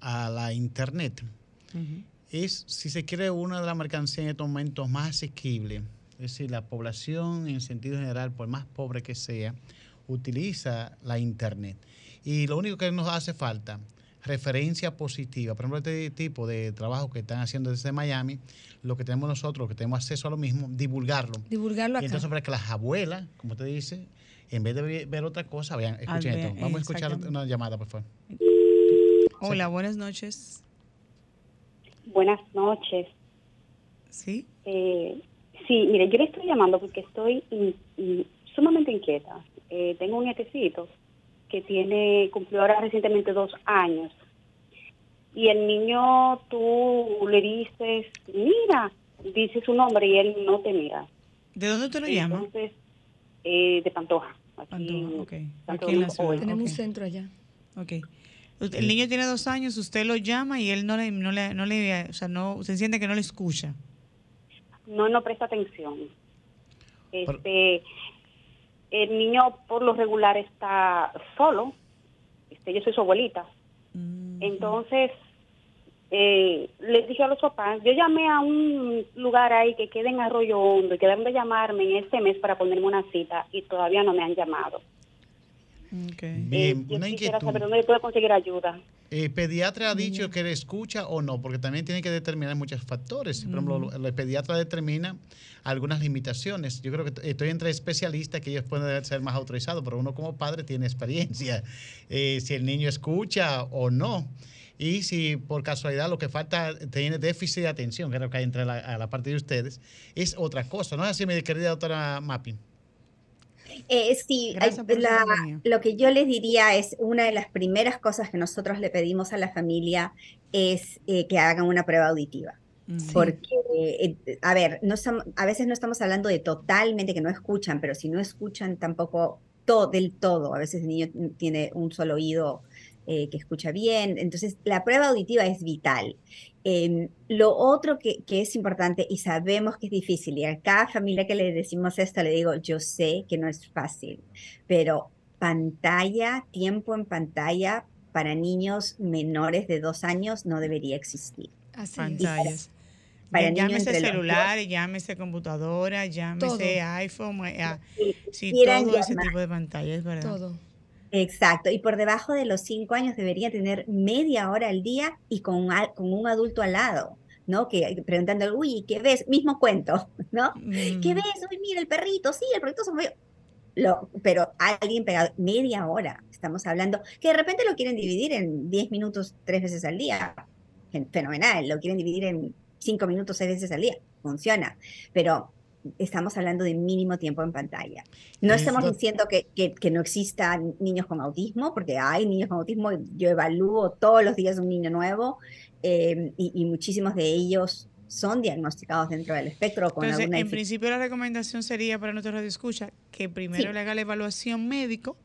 a la internet. Es, si se quiere, una de las mercancías en estos momentos más asequibles. Es decir, la población en sentido general, por más pobre que sea, utiliza la internet. Y lo único que nos hace falta, referencia positiva. Por ejemplo, este tipo de trabajo que están haciendo desde Miami, lo que tenemos nosotros, que tenemos acceso a lo mismo, divulgarlo. Divulgarlo acá. Y entonces para que las abuelas, como usted dice, en vez de ver otra cosa, vean, escuchen esto. Vamos a escuchar una llamada, por favor. Hola, buenas noches. Buenas noches. ¿Sí? Sí, mire, yo le estoy llamando porque estoy sumamente inquieta. Tengo un nietecito que cumplió ahora recientemente 2 años. Y el niño, tú le dices, mira, dice su nombre y él no te mira. ¿De dónde te lo llamas? Entonces, de Pantoja. Pantoja, ok. Aquí en la ciudad. Tenemos un centro allá. Okay. El niño tiene 2 años, usted lo llama y él no le, o sea, no, se siente que no le escucha. No presta atención. El niño por lo regular está solo. Yo soy su abuelita. Entonces, le dije a los papás, yo llamé a un lugar ahí que queda en Arroyo Hondo, y quedaron de llamarme en este mes para ponerme una cita, y todavía no me han llamado. Okay. Bien, yo una inquietud. Saber dónde puedo conseguir ayuda. ¿El pediatra ha dicho que le escucha o no? Porque también tiene que determinar muchos factores. Por ejemplo, el pediatra determina algunas limitaciones. Yo creo que estoy entre especialistas que ellos pueden ser más autorizados, pero uno como padre tiene experiencia. Si el niño escucha o no. Y si por casualidad lo que falta tiene déficit de atención, creo que hay entre a la parte de ustedes, es otra cosa. ¿No es así, mi querida doctora Mappy? Sí, lo que yo les diría es, una de las primeras cosas que nosotros le pedimos a la familia es que hagan una prueba auditiva. Sí. Porque, a veces no estamos hablando de totalmente que no escuchan, pero si no escuchan tampoco del todo. A veces el niño tiene un solo oído que escucha bien. Entonces, la prueba auditiva es vital. Lo otro que es importante, y sabemos que es difícil, y a cada familia que le decimos esto le digo, yo sé que no es fácil, pero tiempo en pantalla para niños menores de 2 años no debería existir. Así es. Llámese celular, llámese computadora, llámese iPhone, todo ese tipo de pantallas, es verdad. Todo. Exacto, y por debajo de los 5 años debería tener media hora al día y con un adulto al lado, ¿no? Que preguntándole, uy, ¿qué ves? Mismo cuento, ¿no? ¿Qué ves? Uy, mira, el perrito, sí, el perrito se movió. Pero alguien pegado, media hora, estamos hablando, que de repente lo quieren dividir en 10 minutos 3 veces al día, fenomenal, lo quieren dividir en 5 minutos 6 veces al día, funciona, pero estamos hablando de mínimo tiempo en pantalla. No estamos diciendo que no existan niños con autismo, porque hay niños con autismo. Yo evalúo todos los días un niño nuevo y muchísimos de ellos son diagnosticados dentro del espectro con entonces, alguna. En principio la recomendación sería para nuestros radioescuchas que primero le haga la evaluación médico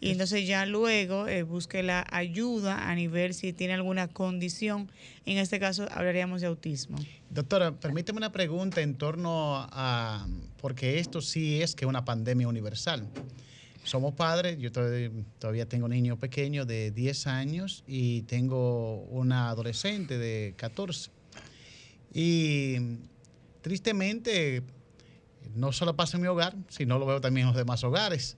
y entonces ya luego busque la ayuda a nivel si tiene alguna condición. En este caso hablaríamos de autismo. Doctora, permíteme una pregunta en torno a, porque esto sí es que una pandemia universal. Somos padres, yo todavía tengo un niño pequeño de 10 años y tengo una adolescente de 14. Y tristemente, no solo pasa en mi hogar, sino lo veo también en los demás hogares.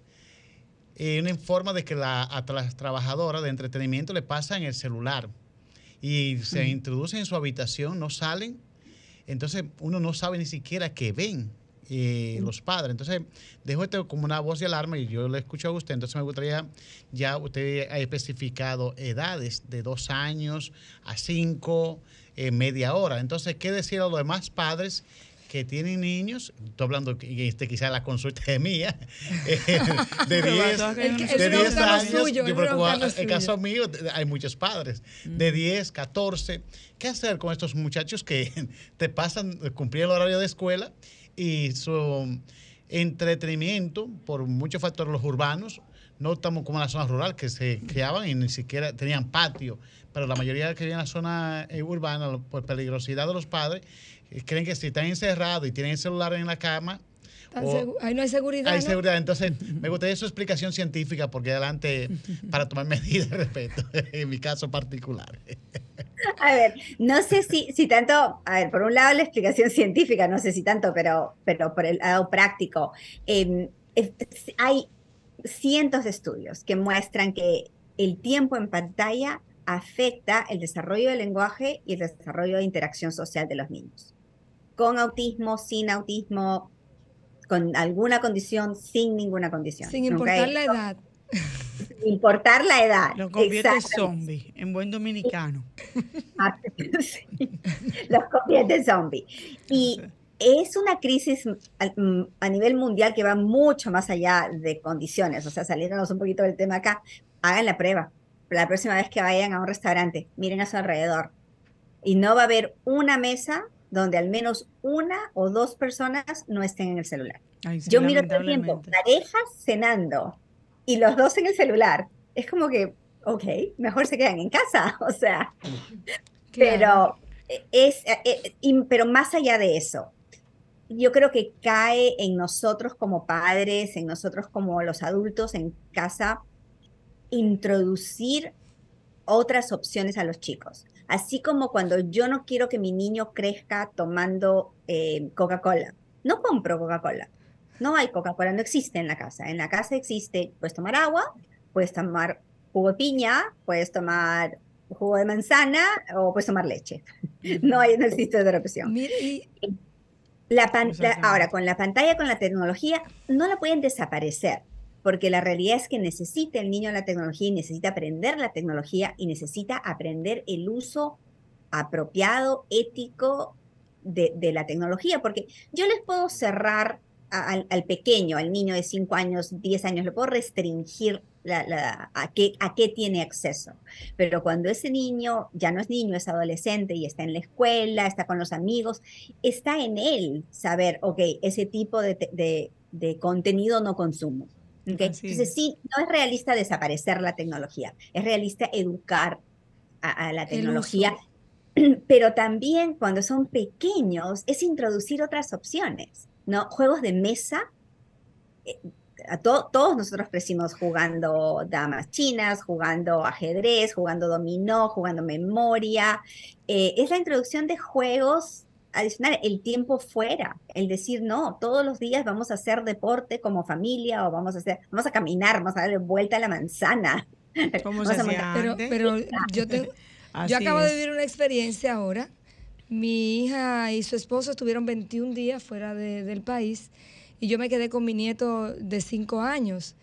Una forma de que a las trabajadoras de entretenimiento le pasan el celular y se introducen en su habitación, no salen. Entonces, uno no sabe ni siquiera qué ven los padres. Entonces, dejo esto como una voz de alarma y yo lo escucho a usted. Entonces, me gustaría, ya usted ha especificado edades de 2 años a 5 media hora. Entonces, ¿qué decir a los demás padres que tienen niños? Estoy hablando, quizás la consulta es mía, de 10 años. Yo creo que en caso mío hay muchos padres, de 10, 14. ¿Qué hacer con estos muchachos que te pasan, cumplir el horario de escuela y su entretenimiento por muchos factores, los urbanos? No estamos como en la zona rural, que se criaban y ni siquiera tenían patio, pero la mayoría que vive en la zona urbana, por peligrosidad de los padres, creen que si están encerrados y tienen el celular en la cama, ahí no hay seguridad. Hay seguridad. Entonces, me gustaría su explicación científica, porque adelante, para tomar medidas al respecto, en mi caso particular. A ver, no sé si tanto, a ver, por un lado la explicación científica, no sé si tanto, pero por el lado práctico, hay cientos de estudios que muestran que el tiempo en pantalla afecta el desarrollo del lenguaje y el desarrollo de interacción social de los niños. Con autismo, sin autismo, con alguna condición, sin ninguna condición. Sin importar la edad. Sin importar la edad. Los convierte en zombie, en buen dominicano. Los convierte en zombie. Y es una crisis a nivel mundial que va mucho más allá de condiciones. O sea, saliéndonos un poquito del tema acá, hagan la prueba. La próxima vez que vayan a un restaurante, miren a su alrededor. Y no va a haber una mesa donde al menos 1 o 2 personas no estén en el celular. Ay, sí, yo miro todo el tiempo, parejas cenando y los dos en el celular. Es como que, ok, mejor se quedan en casa. O sea, claro. Pero más allá de eso, yo creo que cae en nosotros como padres, en nosotros como los adultos en casa, introducir otras opciones a los chicos. Así como cuando yo no quiero que mi niño crezca tomando Coca-Cola. No compro Coca-Cola. No hay Coca-Cola, no existe en la casa. En la casa existe, puedes tomar agua, puedes tomar jugo de piña, puedes tomar jugo de manzana o puedes tomar leche. No existe otra opción. Mire, ahora, con la pantalla, con la tecnología, no la pueden desaparecer, porque la realidad es que necesita el niño la tecnología y necesita aprender la tecnología y necesita aprender el uso apropiado, ético de la tecnología, porque yo les puedo cerrar al pequeño, al niño de 5 años, 10 años, le puedo restringir a qué tiene acceso. Pero cuando ese niño ya no es niño, es adolescente y está en la escuela, está con los amigos, está en él saber, ok, ese tipo de contenido no consumo. ¿Okay? Entonces sí, no es realista desaparecer la tecnología, es realista educar a la tecnología, pero también cuando son pequeños es introducir otras opciones, ¿no? Juegos de mesa, todos nosotros crecimos jugando damas chinas, jugando ajedrez, jugando dominó, jugando memoria. Es la introducción de juegos adicionales, el tiempo fuera, el decir no, todos los días vamos a hacer deporte como familia o vamos a caminar, vamos a darle vuelta a la manzana. ¿Cómo se hacía antes? Pero yo acabo de vivir una experiencia ahora. Mi hija y su esposo estuvieron 21 días fuera del país y yo me quedé con mi nieto de 5 años.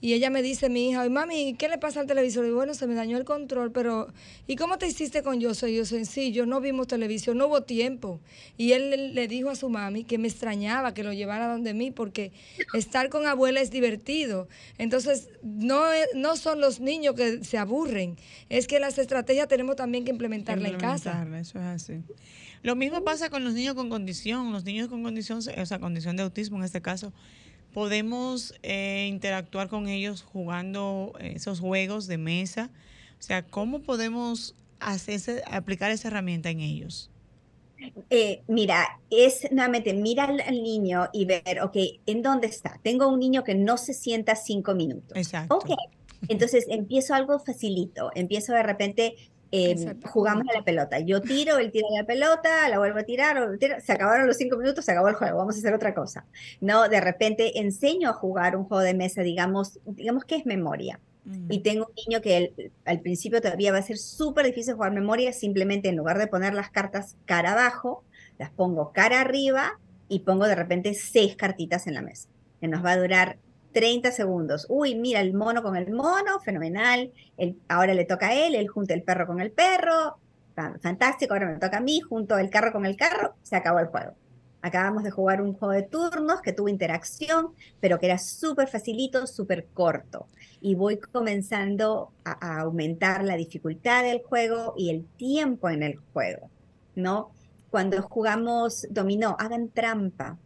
Y ella me dice, mi hija, mami, ¿qué le pasa al televisor? Y bueno, se me dañó el control, pero ¿y cómo te hiciste con yo soy? Yo soy sencillo, no vimos televisión, no hubo tiempo. Y él le dijo a su mami que me extrañaba que lo llevara donde mí, porque estar con abuela es divertido. Entonces, no son los niños que se aburren, es que las estrategias tenemos también que implementarlas en casa. Eso es así. Lo mismo pasa con los niños con condición. Los niños con condición, o sea, condición de autismo en este caso, podemos interactuar con ellos jugando esos juegos de mesa. O sea, ¿cómo podemos aplicar esa herramienta en ellos? Mira, es nuevamente mirar al niño y ver, ok, ¿en dónde está? Tengo un niño que no se sienta 5 minutos. Exacto. Ok, entonces empiezo algo facilito. Empiezo de repente, jugamos a la pelota. Yo tiro, él tira la pelota, la vuelvo a tirar, se acabaron los 5 minutos, se acabó el juego, vamos a hacer otra cosa. No, de repente enseño a jugar un juego de mesa, digamos que es memoria. Y tengo un niño que al principio todavía va a ser súper difícil jugar memoria, simplemente en lugar de poner las cartas cara abajo, las pongo cara arriba y pongo de repente 6 cartitas en la mesa, que nos va a durar 30 segundos. Uy, mira, el mono con el mono, fenomenal. Ahora le toca a él junta el perro con el perro, fantástico, ahora me toca a mí, junto el carro con el carro, se acabó el juego. Acabamos de jugar un juego de turnos que tuvo interacción, pero que era súper facilito, súper corto. Y voy comenzando a aumentar la dificultad del juego y el tiempo en el juego, ¿no? Cuando jugamos dominó, hagan trampa.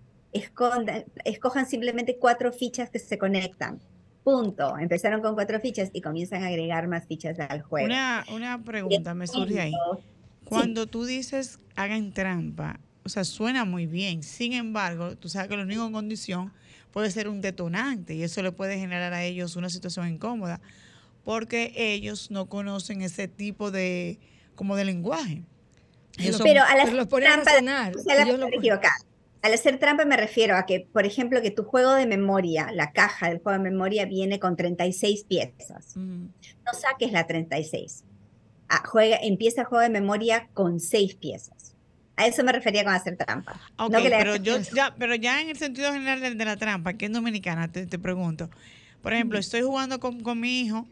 Escojan simplemente 4 fichas que se conectan. Punto. Empezaron con 4 fichas y comienzan a agregar más fichas al juego. Una pregunta me surge ahí. Cuando tú dices hagan trampa, o sea, suena muy bien. Sin embargo, tú sabes que los niños en condición puede ser un detonante y eso le puede generar a ellos una situación incómoda porque ellos no conocen ese tipo de como de lenguaje. Pero a las trampas se las pueden equivocar. Al hacer trampa me refiero a que, por ejemplo, que tu juego de memoria, la caja del juego de memoria viene con 36 piezas. No saques la 36. Empieza el juego de memoria con 6 piezas. A eso me refería con hacer trampa. Okay, no que pero ya en el sentido general de la trampa, que es dominicana, te pregunto. Por ejemplo, estoy jugando con mi hijo,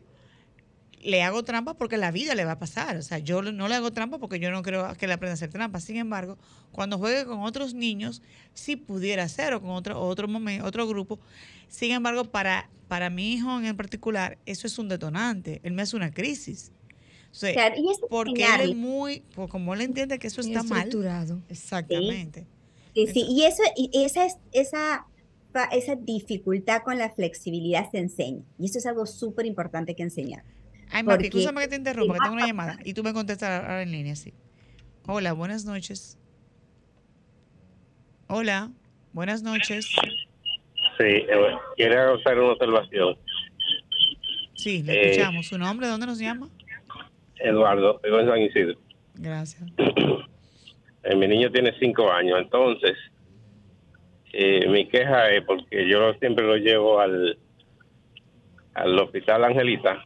le hago trampa porque la vida le va a pasar. O sea, yo no le hago trampa porque yo no creo que le aprenda a hacer trampa. Sin embargo, cuando juegue con otros niños, sí pudiera hacer, o con otro grupo. Sin embargo, para mi hijo en particular, eso es un detonante. Él me hace una crisis. O sea, claro, y porque él es muy, como él entiende que eso está mal. Exactamente. Sí, sí. Y eso, esa dificultad con la flexibilidad se enseña. Y eso es algo súper importante que enseñar. Ay, Mapi, escúchame que te interrumpa, que tengo una llamada y tú me contestas ahora en línea, sí. Hola, buenas noches. Hola, buenas noches. Sí, quiero hacer una observación. Sí, le escuchamos. ¿Su nombre? ¿Dónde nos llama? Eduardo, vivo en San Isidro. Gracias. Mi niño tiene 5 años, entonces mi queja es porque yo siempre lo llevo al hospital Angelita.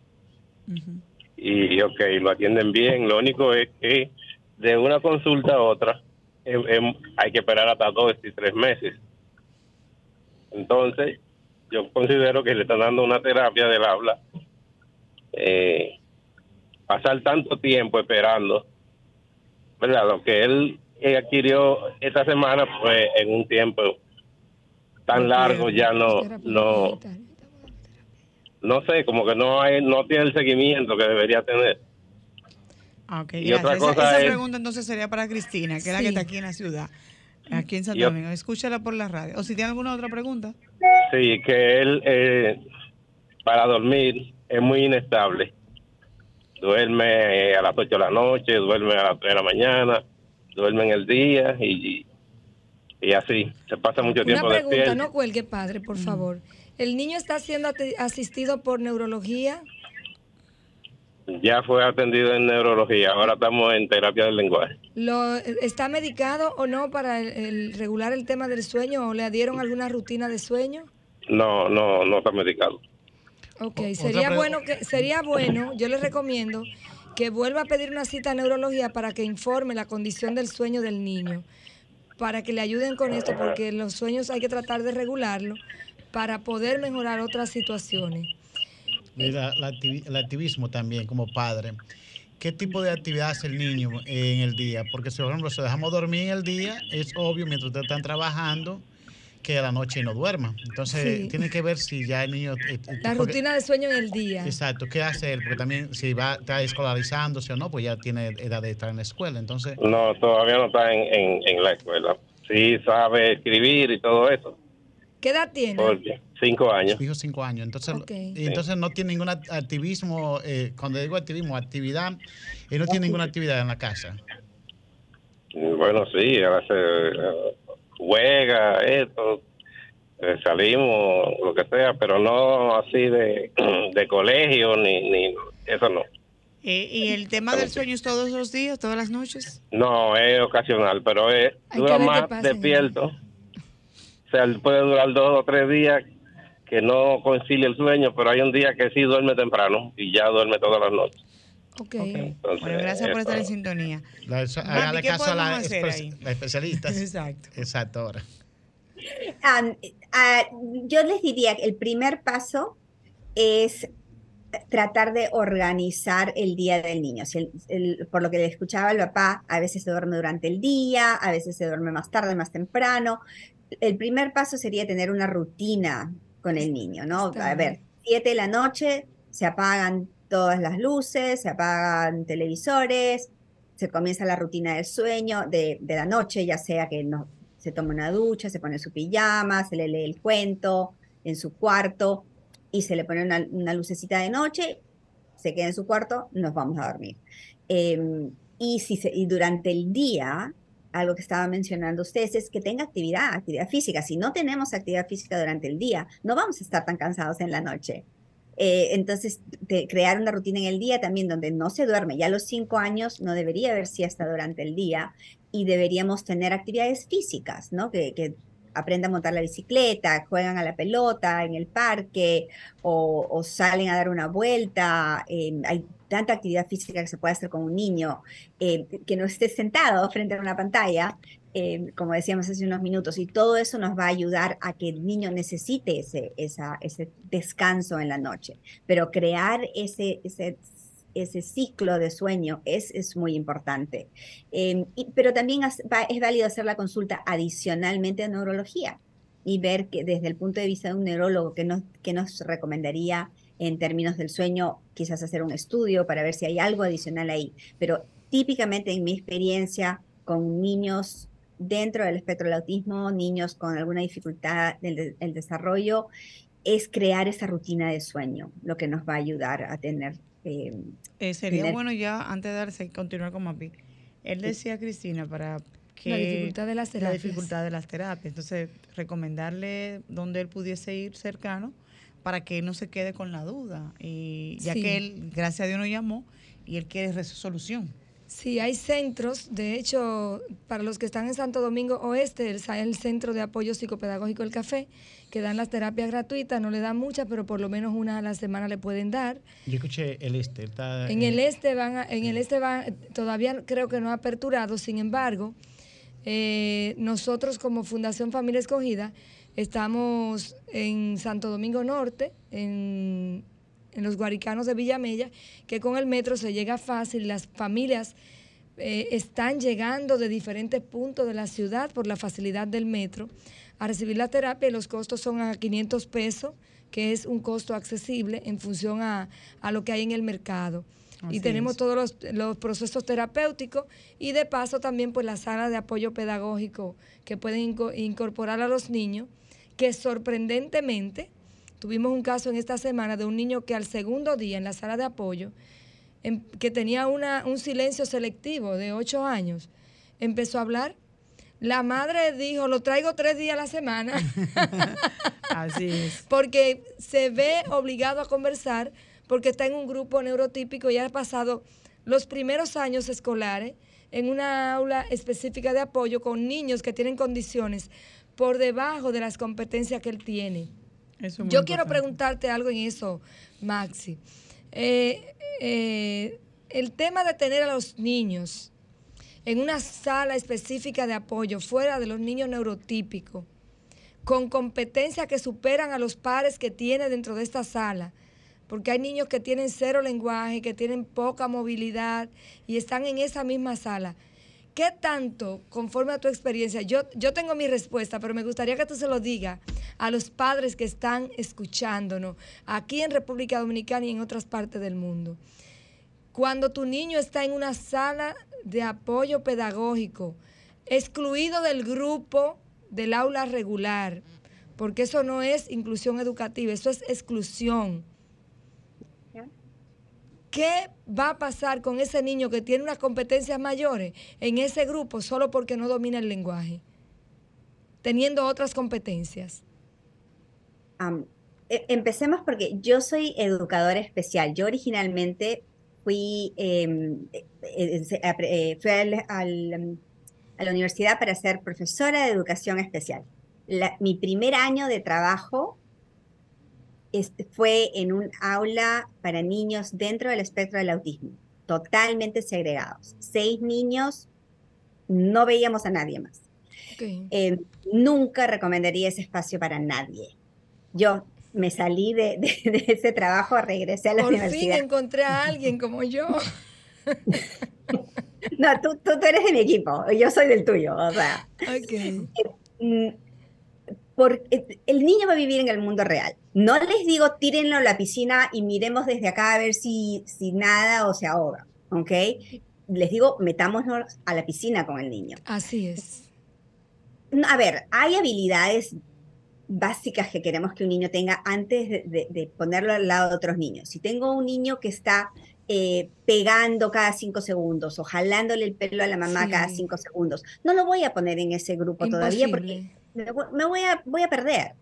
Y ok, lo atienden bien, lo único es que de una consulta a otra hay que esperar hasta 2 y 3 meses. Entonces yo considero que le están dando una terapia del habla, pasar tanto tiempo esperando, ¿verdad? Lo que él adquirió esta semana pues en un tiempo tan largo ya no sé, como que no tiene el seguimiento que debería tener. Okay, y otra cosa esa pregunta entonces sería para Cristina, que es la que está aquí en la ciudad, aquí en Santo Domingo. Escúchala por la radio. O si tiene alguna otra pregunta. Sí, que él para dormir es muy inestable. Duerme a las 8 de la noche, duerme a las 3 de la mañana, duerme en el día y así. Se pasa mucho tiempo despierto. Una pregunta, no cuelgue, padre, por favor. ¿El niño está siendo asistido por neurología? Ya fue atendido en neurología, ahora estamos en terapia del lenguaje. ¿Está medicado o no para regular el tema del sueño o le dieron alguna rutina de sueño? No está medicado. Ok, sería bueno, yo les recomiendo que vuelva a pedir una cita a neurología para que informe la condición del sueño del niño, para que le ayuden con esto, porque los sueños hay que tratar de regularlo, para poder mejorar otras situaciones. del activismo también como padre. ¿Qué tipo de actividad hace el niño en el día? Porque si, por ejemplo, si dejamos dormir en el día, es obvio, mientras ustedes están trabajando, que a la noche no duerma. Entonces, sí, tiene que ver si ya el niño... La rutina de sueño en el día. Exacto. ¿Qué hace él? Porque también, si va, está escolarizándose o no, pues ya tiene edad de estar en la escuela. Entonces... No, todavía no está en la escuela. Sí sabe escribir y todo eso. ¿Qué edad tiene? 5 años. Dijo 5 años. Entonces, okay, entonces no tiene ningún activismo, cuando digo activismo, actividad, él no tiene ninguna actividad en la casa. Bueno, sí, él hace... juega, esto, salimos, lo que sea, pero no así de colegio, ni eso no. ¿Y el tema del sueño es todos los días, todas las noches? No, es ocasional, pero es, dura más despierto. O sea, puede durar 2 o 3 días que no concilia el sueño, pero hay un día que sí duerme temprano y ya duerme todas las noches. Okay. Entonces, bueno, gracias por estar en sintonía. Hágale caso a la especialista. Exacto. Exacto, ahora. Yo les diría que el primer paso es tratar de organizar el día del niño. Si por lo que le escuchaba al papá, a veces se duerme durante el día, a veces se duerme más tarde, más temprano. El primer paso sería tener una rutina con el niño, ¿no? A ver, 7 de la noche se apagan todas las luces, se apagan televisores, se comienza la rutina del sueño, de la noche, ya sea que no, se tome una ducha, se pone su pijama, se le lee el cuento en su cuarto y se le pone una lucecita de noche, se queda en su cuarto, nos vamos a dormir. Y durante el día, algo que estaba mencionando ustedes es que tenga actividad física. Si no tenemos actividad física durante el día, no vamos a estar tan cansados en la noche. Entonces, crear una rutina en el día también donde no se duerme. Ya a los 5 años no debería haber siesta durante el día y deberíamos tener actividades físicas, ¿no? Que aprendan a montar la bicicleta, juegan a la pelota en el parque o salen a dar una vuelta. Hay tanta actividad física que se puede hacer con un niño que no esté sentado frente a una pantalla, como decíamos hace unos minutos, y todo eso nos va a ayudar a que el niño necesite ese descanso en la noche. Pero crear ese ciclo de sueño es muy importante. Pero también es válido hacer la consulta adicionalmente a neurología y ver que desde el punto de vista de un neurólogo qué nos recomendaría en términos del sueño, quizás hacer un estudio para ver si hay algo adicional ahí. Pero típicamente en mi experiencia con niños dentro del espectro del autismo, niños con alguna dificultad en el desarrollo, es crear esa rutina de sueño, lo que nos va a ayudar a tener... bueno, ya antes de continuar con Mapi, él decía, Cristina, para que... La dificultad de las terapias. Entonces, recomendarle donde él pudiese ir cercano para que él no se quede con la duda. Y ya que él, gracias a Dios, nos llamó y él quiere solución. Sí, hay centros, de hecho, para los que están en Santo Domingo Oeste, el Centro de Apoyo Psicopedagógico El Café, que dan las terapias gratuitas, no le dan muchas, pero por lo menos una a la semana le pueden dar. Yo escuché el Este. Todavía creo que no ha aperturado, sin embargo, nosotros como Fundación Familia Escogida estamos en Santo Domingo Norte, en los Guaricanos de Villamella, que con el metro se llega fácil. Las familias están llegando de diferentes puntos de la ciudad por la facilidad del metro a recibir la terapia, y los costos son a $500, que es un costo accesible en función a lo que hay en el mercado. Así y tenemos todos los procesos terapéuticos y de paso también pues la sala de apoyo pedagógico que pueden incorporar a los niños, que sorprendentemente... Tuvimos un caso en esta semana de un niño que al segundo día en la sala de apoyo, que tenía un silencio selectivo de 8 años, empezó a hablar. La madre dijo, lo traigo 3 días a la semana. Así es. Porque se ve obligado a conversar porque está en un grupo neurotípico y ha pasado los primeros años escolares en una aula específica de apoyo con niños que tienen condiciones por debajo de las competencias que él tiene. Yo quiero preguntarte algo en eso, Maxi. El tema de tener a los niños en una sala específica de apoyo, fuera de los niños neurotípicos, con competencias que superan a los pares que tiene dentro de esta sala, porque hay niños que tienen cero lenguaje, que tienen poca movilidad y están en esa misma sala. ¿Qué tanto, conforme a tu experiencia? Yo tengo mi respuesta, pero me gustaría que tú se lo digas a los padres que están escuchándonos aquí en República Dominicana y en otras partes del mundo. Cuando tu niño está en una sala de apoyo pedagógico, excluido del grupo del aula regular, porque eso no es inclusión educativa, eso es exclusión. ¿Qué va a pasar con ese niño que tiene unas competencias mayores en ese grupo solo porque no domina el lenguaje, teniendo otras competencias? Empecemos porque yo soy educadora especial. Yo originalmente fui a la universidad para ser profesora de educación especial. Mi primer año de trabajo fue en un aula para niños dentro del espectro del autismo, totalmente segregados. 6 niños, no veíamos a nadie más. Okay. Nunca recomendaría ese espacio para nadie. Yo me salí de ese trabajo, regresé a la universidad. Por fin encontré a alguien como yo. No, tú eres de mi equipo, yo soy del tuyo. O sea, okay. El niño va a vivir en el mundo real. No les digo tírenlo a la piscina y miremos desde acá a ver si nada o se ahoga, ¿ok? Les digo, metámonos a la piscina con el niño. Así es. A ver, hay habilidades básicas que queremos que un niño tenga antes de ponerlo al lado de otros niños. Si tengo un niño que está pegando cada 5 segundos o jalándole el pelo a la mamá, sí, cada 5 segundos, no lo voy a poner en ese grupo. Imposible. Todavía porque voy a perder,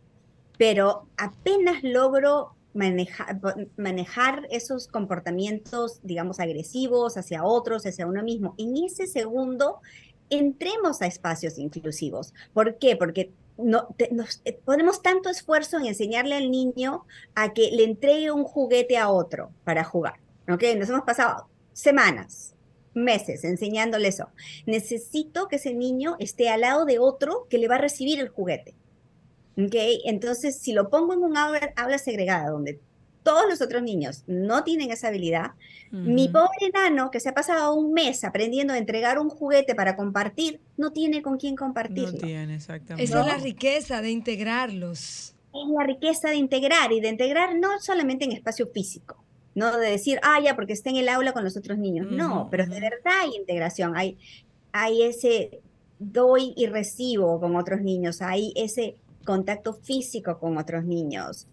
pero apenas logro manejar esos comportamientos, digamos, agresivos hacia otros, hacia uno mismo. En ese segundo, entremos a espacios inclusivos. ¿Por qué? Porque ponemos tanto esfuerzo en enseñarle al niño a que le entregue un juguete a otro para jugar, ¿ok? Nos hemos pasado semanas, meses enseñándole eso. Necesito que ese niño esté al lado de otro que le va a recibir el juguete. ¿Okay? Entonces, si lo pongo en un aula segregada donde todos los otros niños no tienen esa habilidad, mi pobre enano que se ha pasado un mes aprendiendo a entregar un juguete para compartir, no tiene con quién compartirlo. No tiene, exactamente. Esa es la riqueza de integrarlos. Es la riqueza de integrar, y de integrar no solamente en espacio físico. No de decir, ya, porque está en el aula con los otros niños. No, pero de verdad hay integración. Hay ese doy y recibo con otros niños. Hay ese contacto físico con otros niños.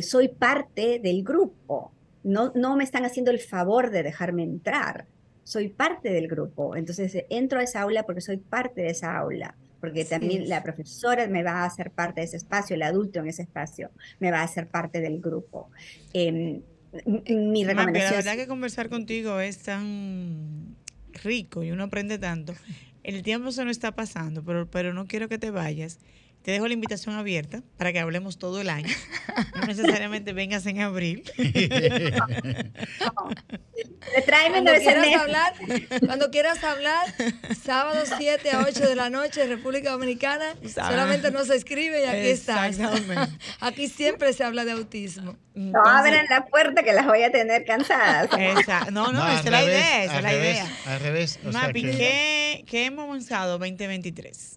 Soy parte del grupo. No me están haciendo el favor de dejarme entrar. Soy parte del grupo. Entonces, entro a esa aula porque soy parte de esa aula. Porque también la profesora me va a hacer parte de ese espacio. El adulto en ese espacio me va a hacer parte del grupo. Mi recomendación. La verdad que conversar contigo es tan rico y uno aprende tanto. El tiempo se nos está pasando, pero no quiero que te vayas. Te dejo la invitación abierta para que hablemos todo el año. No necesariamente vengas en abril. Cuando quieras hablar, sábado 7 a 8 de la noche, República Dominicana, solamente nos escribe y aquí estás. Aquí siempre se habla de autismo. Entonces, no abran la puerta que las voy a tener cansadas. Exacto. No, esa es la idea. Esa es la idea. Al revés. Mapi, ¿qué hemos avanzado 2023?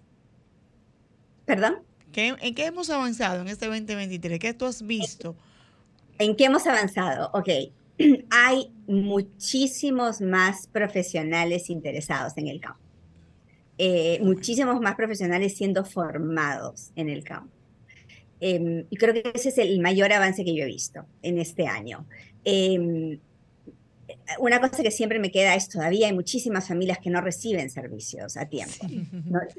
¿Perdón? ¿En qué hemos avanzado en este 2023? ¿Qué tú has visto? ¿En qué hemos avanzado? Ok, hay muchísimos más profesionales interesados en el campo. Muchísimos más profesionales siendo formados en el campo. Y creo que ese es el mayor avance que yo he visto en este año. Una cosa que siempre me queda es todavía hay muchísimas familias que no reciben servicios a tiempo. Sí.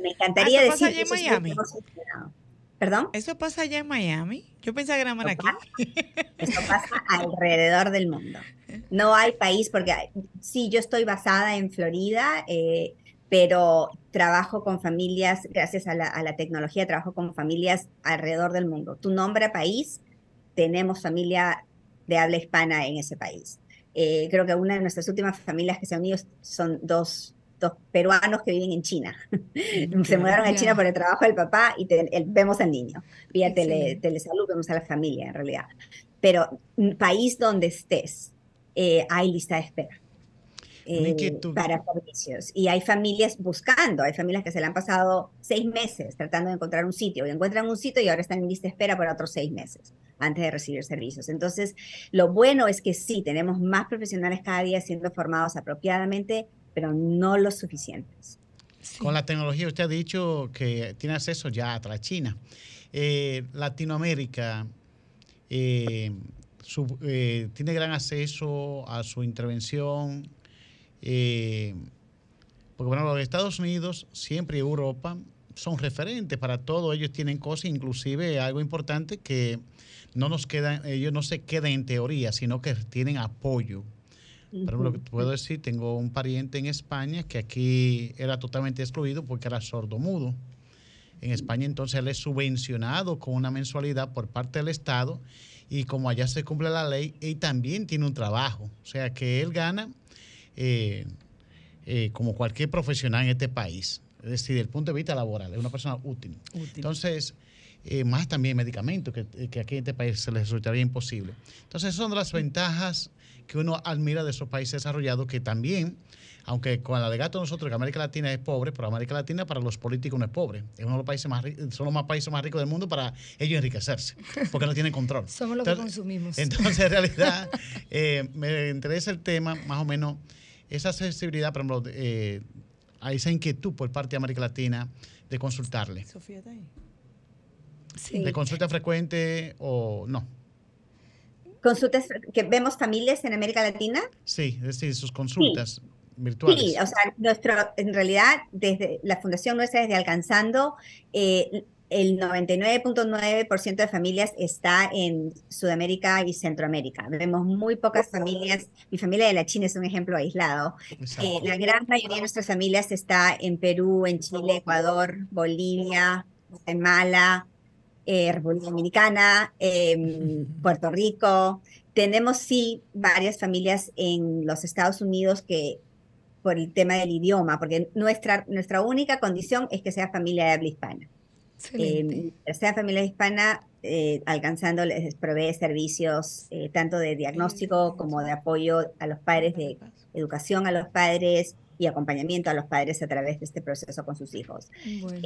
Me encantaría decir que eso pasa allá en Miami. ¿Perdón? ¿Eso pasa allá en Miami? Yo pensaba que era más aquí. Eso pasa alrededor del mundo. No hay país, porque sí, yo estoy basada en Florida, pero trabajo con familias, gracias a la tecnología, trabajo con familias alrededor del mundo. Tu nombre país, tenemos familia de habla hispana en ese país. Creo que una de nuestras últimas familias que se han unido son 2 dos peruanos que viven en China. Se mudaron a China por el trabajo del papá y vemos al niño. Vía telesalud, vemos a la familia en realidad. Pero país donde estés, hay lista de espera. Para servicios. Y hay familias buscando, hay familias que se le han pasado 6 meses tratando de encontrar un sitio, y encuentran un sitio y ahora están en lista de espera para otros 6 meses antes de recibir servicios. Entonces, lo bueno es que sí, tenemos más profesionales cada día siendo formados apropiadamente, pero no los suficientes. Sí. Con la tecnología, usted ha dicho que tiene acceso ya a China. Latinoamérica tiene gran acceso a su intervención. Porque bueno, los Estados Unidos, siempre Europa, son referentes para todo. Ellos tienen cosas, inclusive algo importante que no nos quedan, ellos no se quedan en teoría, sino que tienen apoyo. Uh-huh. Pero lo que puedo decir, tengo un pariente en España que aquí era totalmente excluido porque era sordomudo. En España entonces él es subvencionado con una mensualidad por parte del Estado, y como allá se cumple la ley, él también tiene un trabajo. O sea que él gana como cualquier profesional en este país, es decir, desde el punto de vista laboral, es una persona útil. Entonces, más también medicamentos que aquí en este país se les resultaría imposible. Entonces, esas son las ventajas que uno admira de esos países desarrollados, que también, aunque con el alegato de nosotros que América Latina es pobre, pero América Latina para los políticos no es pobre, es uno de los países más ricos, son los más países más ricos del mundo para ellos enriquecerse, porque no tienen control. Somos los que consumimos. Entonces, en realidad, me interesa el tema, más o menos, esa accesibilidad, por ejemplo, a esa inquietud por parte de América Latina de consultarle. Sofía, ¿está ahí? Sí. ¿De consulta frecuente o no? ¿Consultas que vemos familias en América Latina? Sí, es decir, sus consultas virtuales. Sí, o sea, en realidad, desde la fundación nuestra, desde Alcanzando, el 99.9% de familias está en Sudamérica y Centroamérica. Vemos muy pocas familias. Mi familia de la China es un ejemplo aislado. La gran mayoría de nuestras familias está en Perú, en Chile, Ecuador, Bolivia, Guatemala, República Dominicana, Puerto Rico. Tenemos sí varias familias en los Estados Unidos que, por el tema del idioma, porque nuestra única condición es que sea familia de habla hispana. Sea familia hispana, Alcanzando les provee servicios tanto de diagnóstico como de apoyo a los padres, de educación a los padres y acompañamiento a los padres a través de este proceso con sus hijos. Bueno.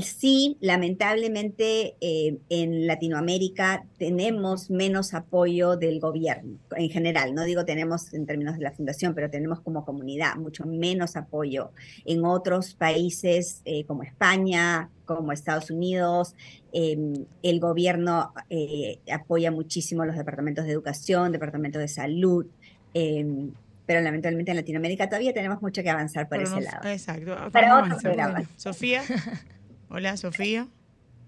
Sí, lamentablemente en Latinoamérica tenemos menos apoyo del gobierno en general. No digo tenemos en términos de la fundación, pero tenemos como comunidad mucho menos apoyo en otros países como España, como Estados Unidos. El gobierno apoya muchísimo los departamentos de educación, departamentos de salud, pero lamentablemente en Latinoamérica todavía tenemos mucho que avanzar por ese lado. Exacto. Para otros programas. Sofía. Hola, Sofía.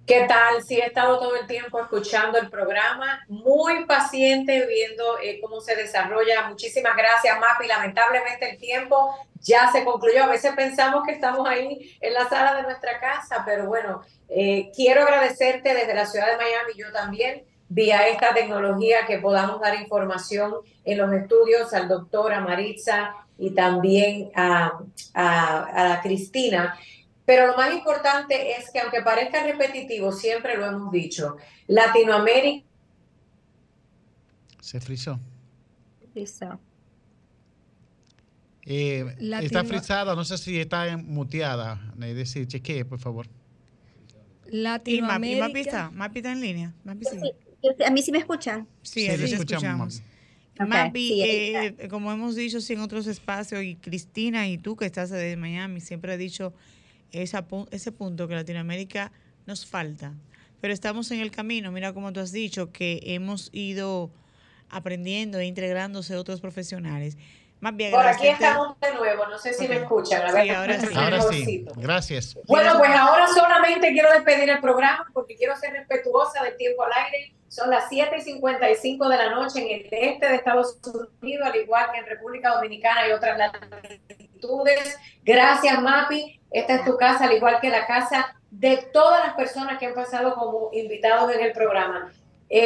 ¿Qué tal? Sí, he estado todo el tiempo escuchando el programa, muy paciente, viendo cómo se desarrolla. Muchísimas gracias, Mapi. Lamentablemente el tiempo ya se concluyó. A veces pensamos que estamos ahí en la sala de nuestra casa, pero bueno, quiero agradecerte desde la ciudad de Miami, yo también, vía esta tecnología, que podamos dar información en los estudios al doctor, a Maritza y también a Cristina. Pero lo más importante es que, aunque parezca repetitivo, siempre lo hemos dicho, Latinoamérica... Se frizó. Está frizada, no sé si está muteada. Es decir, chequee, por favor. Latinoamérica... Mapi está en línea. A mí sí me escuchan. Sí, les escuchamos. Mapi, como hemos dicho en otros espacios, y Cristina y tú que estás desde Miami, siempre he dicho ese punto, que Latinoamérica nos falta. Pero estamos en el camino. Mira, como tú has dicho, que hemos ido aprendiendo e integrándose otros profesionales. Mapi, por aquí estamos de nuevo, no sé si me escuchan. A ver, sí, ahora sí. Gracias. Bueno, pues ahora solamente quiero despedir el programa porque quiero ser respetuosa del tiempo al aire. Son las 7:55 de la noche en el este de Estados Unidos, al igual que en República Dominicana y otras latitudes. Gracias, Mapi. Esta es tu casa, al igual que la casa de todas las personas que han pasado como invitados en el programa.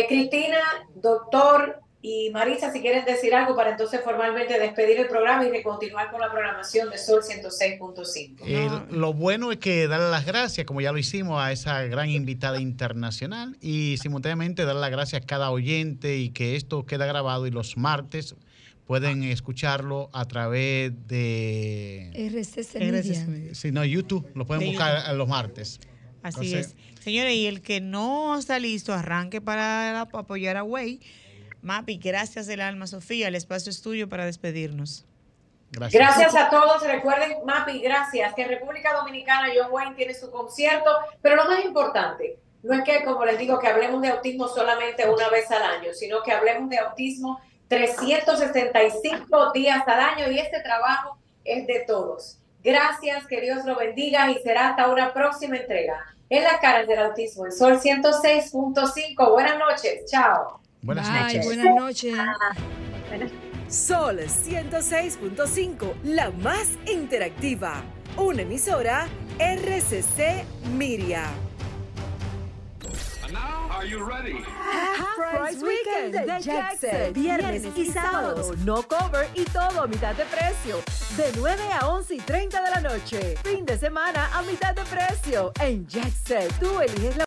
Cristina, doctor Y Maritza, si quieres decir algo para entonces formalmente despedir el programa y continuar con la programación de Sol 106.5. Lo bueno es que darle las gracias, como ya lo hicimos, a esa gran invitada internacional, y simultáneamente darle las gracias a cada oyente, y que esto queda grabado y los martes pueden escucharlo a través de RCC Media. Sí, no, YouTube, lo pueden buscar los martes. Así entonces, es. Señores, y el que no está listo, arranque para apoyar a Way. Mapi, gracias del alma. Sofía, el espacio es tuyo para despedirnos. Gracias. Gracias a todos. Recuerden, Mapi, gracias. Que en República Dominicana John Wayne tiene su concierto, pero lo más importante, no es que, como les digo, que hablemos de autismo solamente una vez al año, sino que hablemos de autismo 365 días al año, y este trabajo es de todos. Gracias, que Dios lo bendiga, y será hasta una próxima entrega. En Las Caras del Autismo, en Sol 106.5. Buenas noches. Chao. Buenas noches. Buenas noches. Sol 106.5, la más interactiva. Una emisora RCC Media. Are you ready? Half Price Weekend de Jackset. Viernes y sábados, no cover y todo a mitad de precio. De 9 a 11 y 30 de la noche. Fin de semana a mitad de precio. En Jackset, tú eliges la